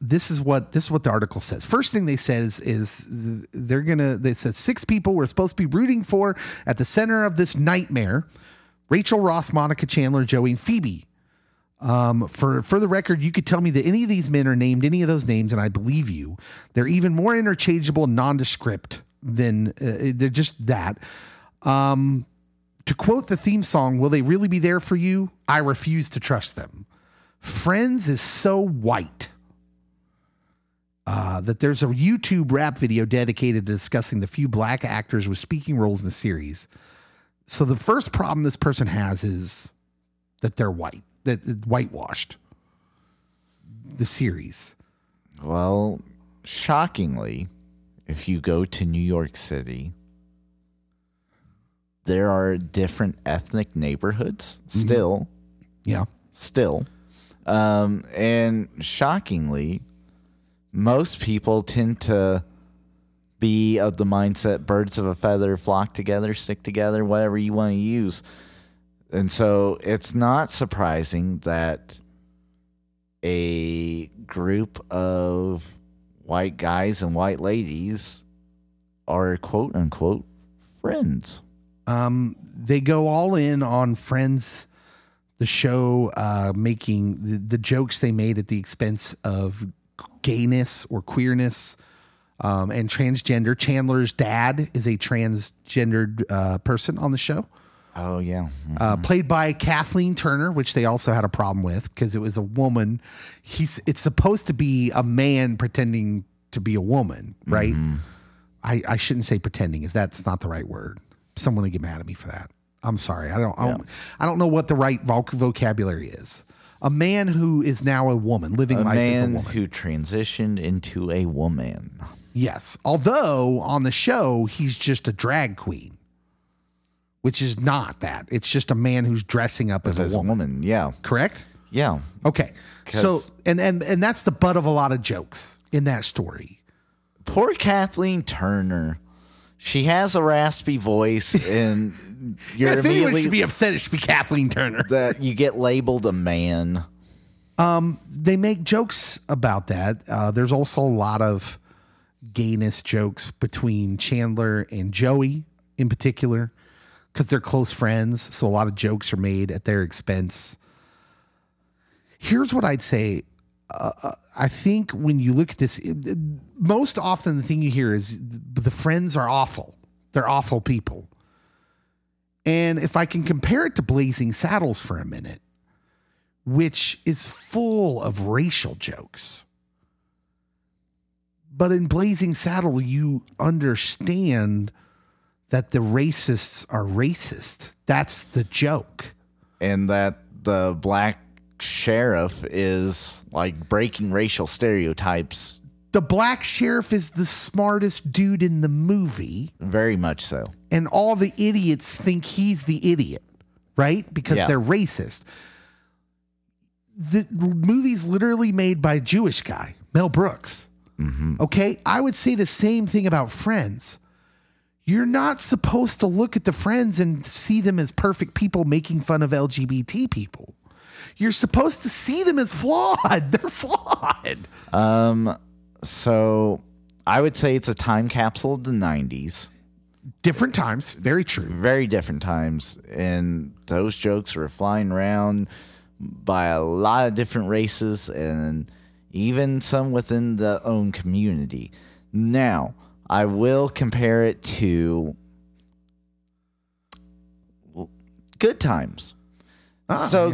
This is what the article says. First thing they said is they said 6 people we're supposed to be rooting for at the center of this nightmare: Rachel, Ross, Monica, Chandler, Joey, and Phoebe. For the record, you could tell me that any of these men are named any of those names, and I believe you. They're even more interchangeable and nondescript than they're just that. To quote the theme song, "Will they really be there for you? I refuse to trust them." Friends is so white. That there's a YouTube rap video dedicated to discussing the few black actors with speaking roles in the series. So the first problem this person has is that they're white, that whitewashed the series. Well, shockingly, if you go to New York City, there are different ethnic neighborhoods still. Mm-hmm. Yeah. Still. And shockingly, most people tend to be of the mindset birds of a feather flock together, stick together, whatever you want to use. And so it's not surprising that a group of white guys and white ladies are quote unquote friends. They go all in on Friends. The show making the jokes they made at the expense of gayness or queerness, and transgender. Chandler's dad is a transgendered person on the show. Oh, yeah. Mm-hmm. Played by Kathleen Turner, which they also had a problem with because it was a woman. It's supposed to be a man pretending to be a woman, right? Mm-hmm. I shouldn't say pretending, because that's not the right word. Someone will get mad at me for that. I'm sorry. I don't know what the right vocabulary is. A man who is now a woman, living life as a woman. A man who transitioned into a woman. Yes. Although, on the show, he's just a drag queen, which is not that. It's just a man who's dressing up as a woman. Yeah. Correct? Yeah. Okay. So, and that's the butt of a lot of jokes in that story. Poor Kathleen Turner. She has a raspy voice, and you're if anyone should be upset, it should be Kathleen Turner. That you get labeled a man. They make jokes about that. There's also a lot of gayness jokes between Chandler and Joey in particular, because they're close friends. So a lot of jokes are made at their expense. Here's what I'd say. I think when you look at this, most often the thing you hear is the friends are awful. They're awful people. And if I can compare it to Blazing Saddles for a minute, which is full of racial jokes. But in Blazing Saddle, you understand that the racists are racist. That's the joke. And that the black sheriff is like breaking racial stereotypes. The black sheriff is the smartest dude in the movie. Very much so. And all the idiots think he's the idiot, right? Because they're racist. The movie's literally made by a Jewish guy, Mel Brooks. Mm-hmm. Okay? I would say the same thing about Friends. You're not supposed to look at the Friends and see them as perfect people making fun of LGBT people. You're supposed to see them as flawed. They're flawed. So I would say it's a time capsule of the 90s. Different times. Very true. Very different times. And those jokes were flying around by a lot of different races and even some within the own community. Now, I will compare it to Good Times.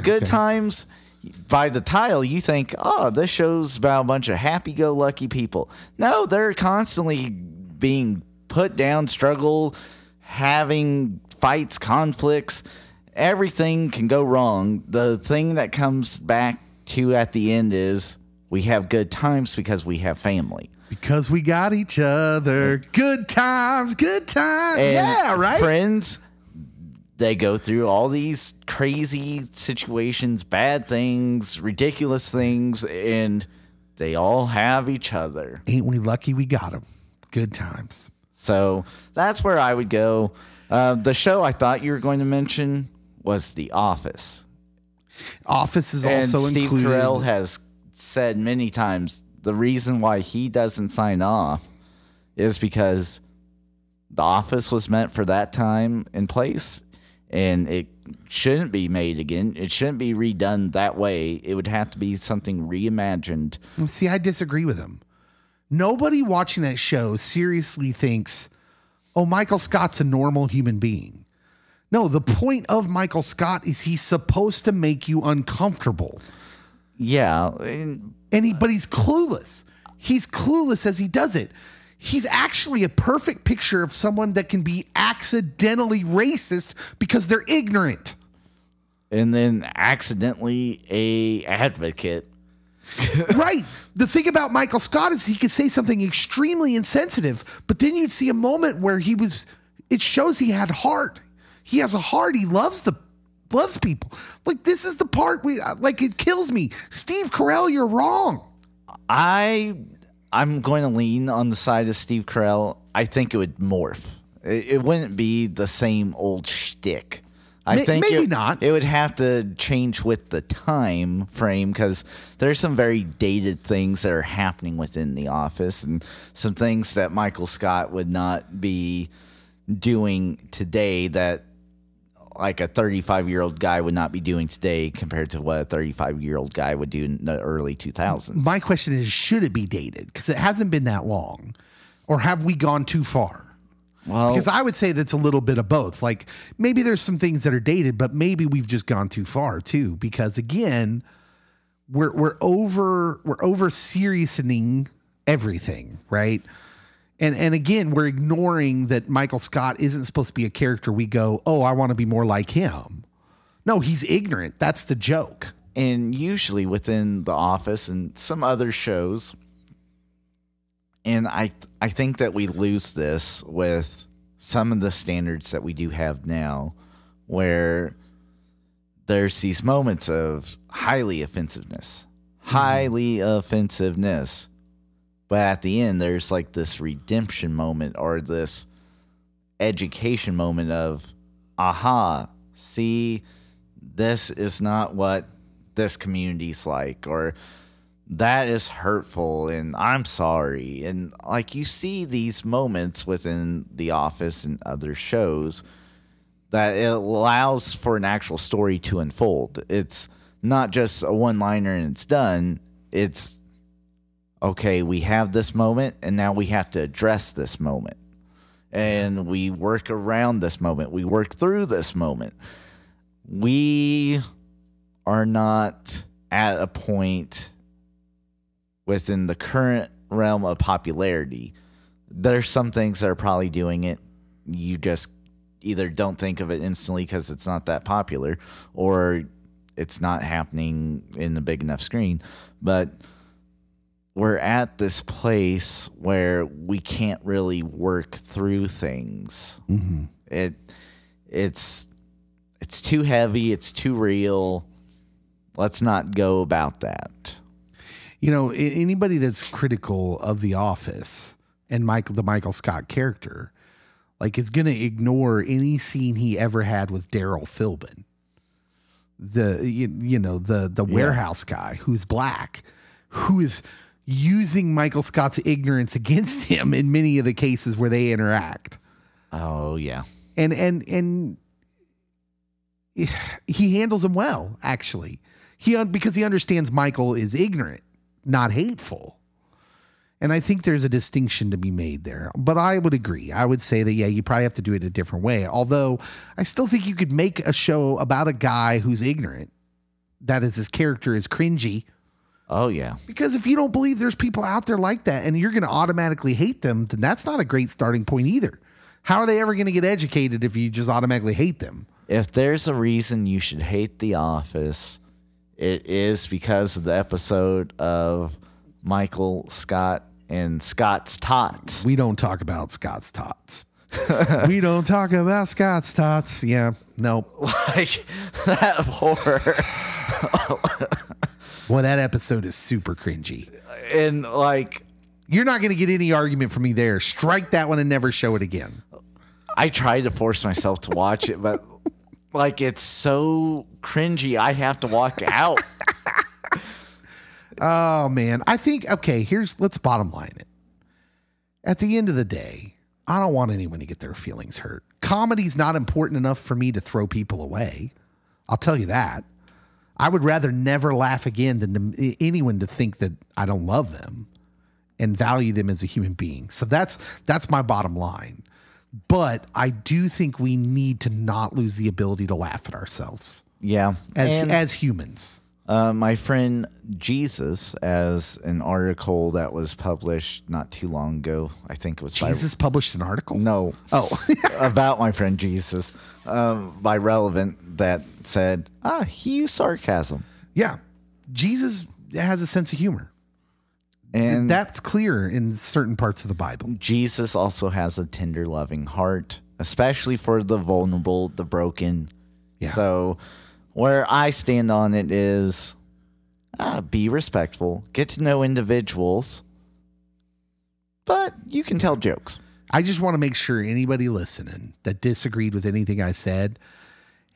Good Times, by the title, you think, oh, this show's about a bunch of happy-go-lucky people. No, they're constantly being put down, struggle, having fights, conflicts. Everything can go wrong. The thing that comes back to at the end is we have good times because we have family. Because we got each other. Good times, good times. And yeah, right? Friends, they go through all these crazy situations, bad things, ridiculous things, and they all have each other. Ain't we lucky we got them? Good times. So that's where I would go. The show I thought you were going to mention was The Office. Office is also included. Steve Carell has said many times the reason why he doesn't sign off is because The Office was meant for that time and place, and it shouldn't be made again. It shouldn't be redone that way. It would have to be something reimagined. See, I disagree with him. Nobody watching that show seriously thinks, oh, Michael Scott's a normal human being. No, the point of Michael Scott is he's supposed to make you uncomfortable. Yeah. But he's clueless. He's clueless as he does it. He's actually a perfect picture of someone that can be accidentally racist because they're ignorant. And then accidentally a advocate. Right. The thing about Michael Scott is he could say something extremely insensitive, but then you'd see a moment where it shows he had heart. He has a heart. He loves people. Like, this is the part it kills me. Steve Carell, you're wrong. I'm going to lean on the side of Steve Carell. I think it would morph. It wouldn't be the same old shtick. I think maybe not. It would have to change with the time frame because there's some very dated things that are happening within The Office and some things that Michael Scott would not be doing today that like a 35-year-old guy would not be doing today compared to what a 35-year-old guy would do in the early 2000s. My question is, should it be dated? Because it hasn't been that long. Or have we gone too far? Well, because I would say that's a little bit of both. Like, maybe there's some things that are dated, but maybe we've just gone too far too. Because again, we're over seriousing everything, right? And again, we're ignoring that Michael Scott isn't supposed to be a character. We go, oh, I want to be more like him. No, he's ignorant. That's the joke. And usually within The Office and some other shows. And I think that we lose this with some of the standards that we do have now where there's these moments of highly offensiveness. But at the end, there's like this redemption moment or this education moment of, aha, see, this is not what this community's like, or that is hurtful, and I'm sorry. And like, you see these moments within The Office and other shows that it allows for an actual story to unfold. It's not just a one-liner and it's done. It's, okay, we have this moment, and now we have to address this moment. And we work around this moment. We work through this moment. We are not at a point within the current realm of popularity. There's some things that are probably doing it. You just either don't think of it instantly because it's not that popular or it's not happening in the big enough screen. But we're at this place where we can't really work through things. Mm-hmm. It's too heavy. It's too real. Let's not go about that. You know, anybody that's critical of The Office and the Michael Scott character, like, is going to ignore any scene he ever had with Daryl Philbin. the warehouse guy who's black, who is using Michael Scott's ignorance against him in many of the cases where they interact. Oh yeah. And he handles him well, actually. Because he understands Michael is ignorant, not hateful. And I think there's a distinction to be made there. But I would agree. I would say that, yeah, you probably have to do it a different way. Although I still think you could make a show about a guy who's ignorant. That is, his character is cringy. Oh, yeah. Because if you don't believe there's people out there like that and you're going to automatically hate them, then that's not a great starting point either. How are they ever going to get educated if you just automatically hate them? If there's a reason you should hate The Office, it is because of the episode of Michael Scott and Scott's Tots. We don't talk about Scott's Tots. We don't talk about Scott's Tots. Yeah, no. Like, that horror. Well, that episode is super cringy. And, like... You're not going to get any argument from me there. Strike that one and never show it again. I tried to force myself to watch it, but... Like, it's so cringy, I have to walk out. Oh, man. I think, okay, let's bottom line it. At the end of the day, I don't want anyone to get their feelings hurt. Comedy's not important enough for me to throw people away. I'll tell you that. I would rather never laugh again than anyone to think that I don't love them and value them as a human being. So that's my bottom line. But I do think we need to not lose the ability to laugh at ourselves. Yeah. As humans. My friend Jesus, as an article that was published not too long ago, I think it was Jesus published an article? No. Oh. About my friend Jesus by Relevant that said, he used sarcasm. Yeah. Jesus has a sense of humor. And that's clear in certain parts of the Bible. Jesus also has a tender, loving heart, especially for the vulnerable, the broken. Yeah. So where I stand on it is be respectful, get to know individuals, but you can tell jokes. I just want to make sure anybody listening that disagreed with anything I said,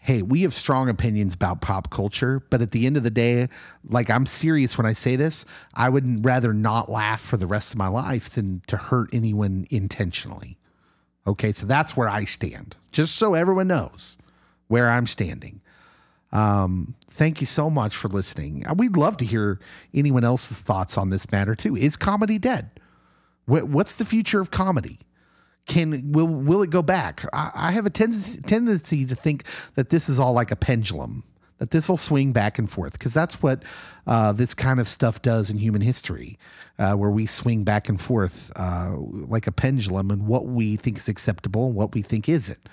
hey, we have strong opinions about pop culture, but at the end of the day, like, I'm serious when I say this, I would rather not laugh for the rest of my life than to hurt anyone intentionally. Okay, so that's where I stand, just so everyone knows where I'm standing. Thank you so much for listening. We'd love to hear anyone else's thoughts on this matter, too. Is comedy dead? What's the future of comedy? Will it go back? I have a tendency to think that this is all like a pendulum, that this will swing back and forth, because that's what this kind of stuff does in human history, where we swing back and forth like a pendulum and what we think is acceptable and what we think isn't.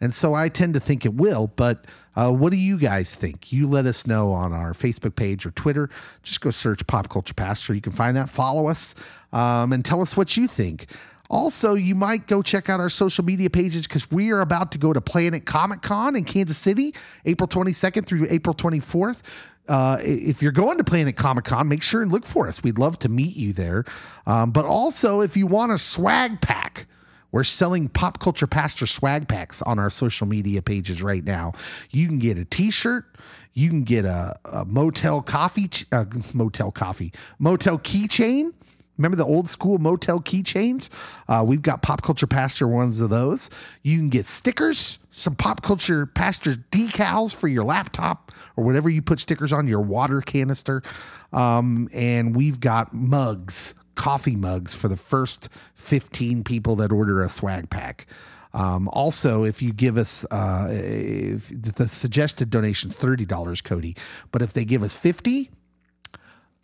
And so I tend to think it will, but what do you guys think? You let us know on our Facebook page or Twitter. Just go search Pop Culture Pastor. You can find that. Follow us and tell us what you think. Also, you might go check out our social media pages because we are about to go to Planet Comic Con in Kansas City, April 22nd through April 24th. If you're going to Planet Comic Con, make sure and look for us. We'd love to meet you there. But also, if you want a swag pack, we're selling Pop Culture Pastor swag packs on our social media pages right now. You can get a T-shirt. You can get a motel keychain. Remember the old school motel keychains? We've got Pop Culture Pastor ones of those. You can get stickers, some Pop Culture Pastor decals for your laptop or whatever you put stickers on, your water canister. And we've got mugs, coffee mugs for the first 15 people that order a swag pack. Also, if you give us if the suggested donation is $30, Cody, but if they give us $50,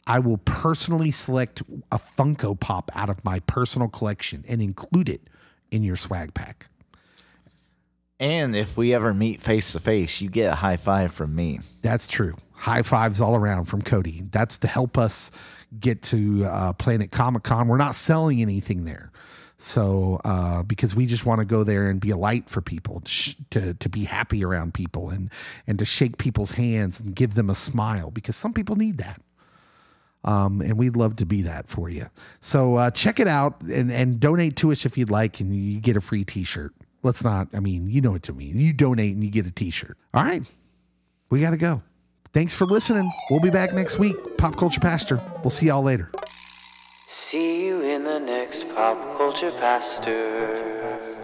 I will personally select a Funko Pop out of my personal collection and include it in your swag pack. And if we ever meet face to face, you get a high five from me. That's true. High fives all around from Cody. That's to help us get to Planet Comic Con. We're not selling anything there. So because we just want to go there and be a light for people, to be happy around people and to shake people's hands and give them a smile, because some people need that. And we'd love to be that for you. So check it out and donate to us if you'd like, and you get a free T-shirt. Let's not, I mean, you know what I mean. You donate and you get a T-shirt. All right. we got to go. Thanks for listening. We'll be back next week. Pop Culture Pastor. We'll see y'all later. See you in the next Pop Culture Pastor.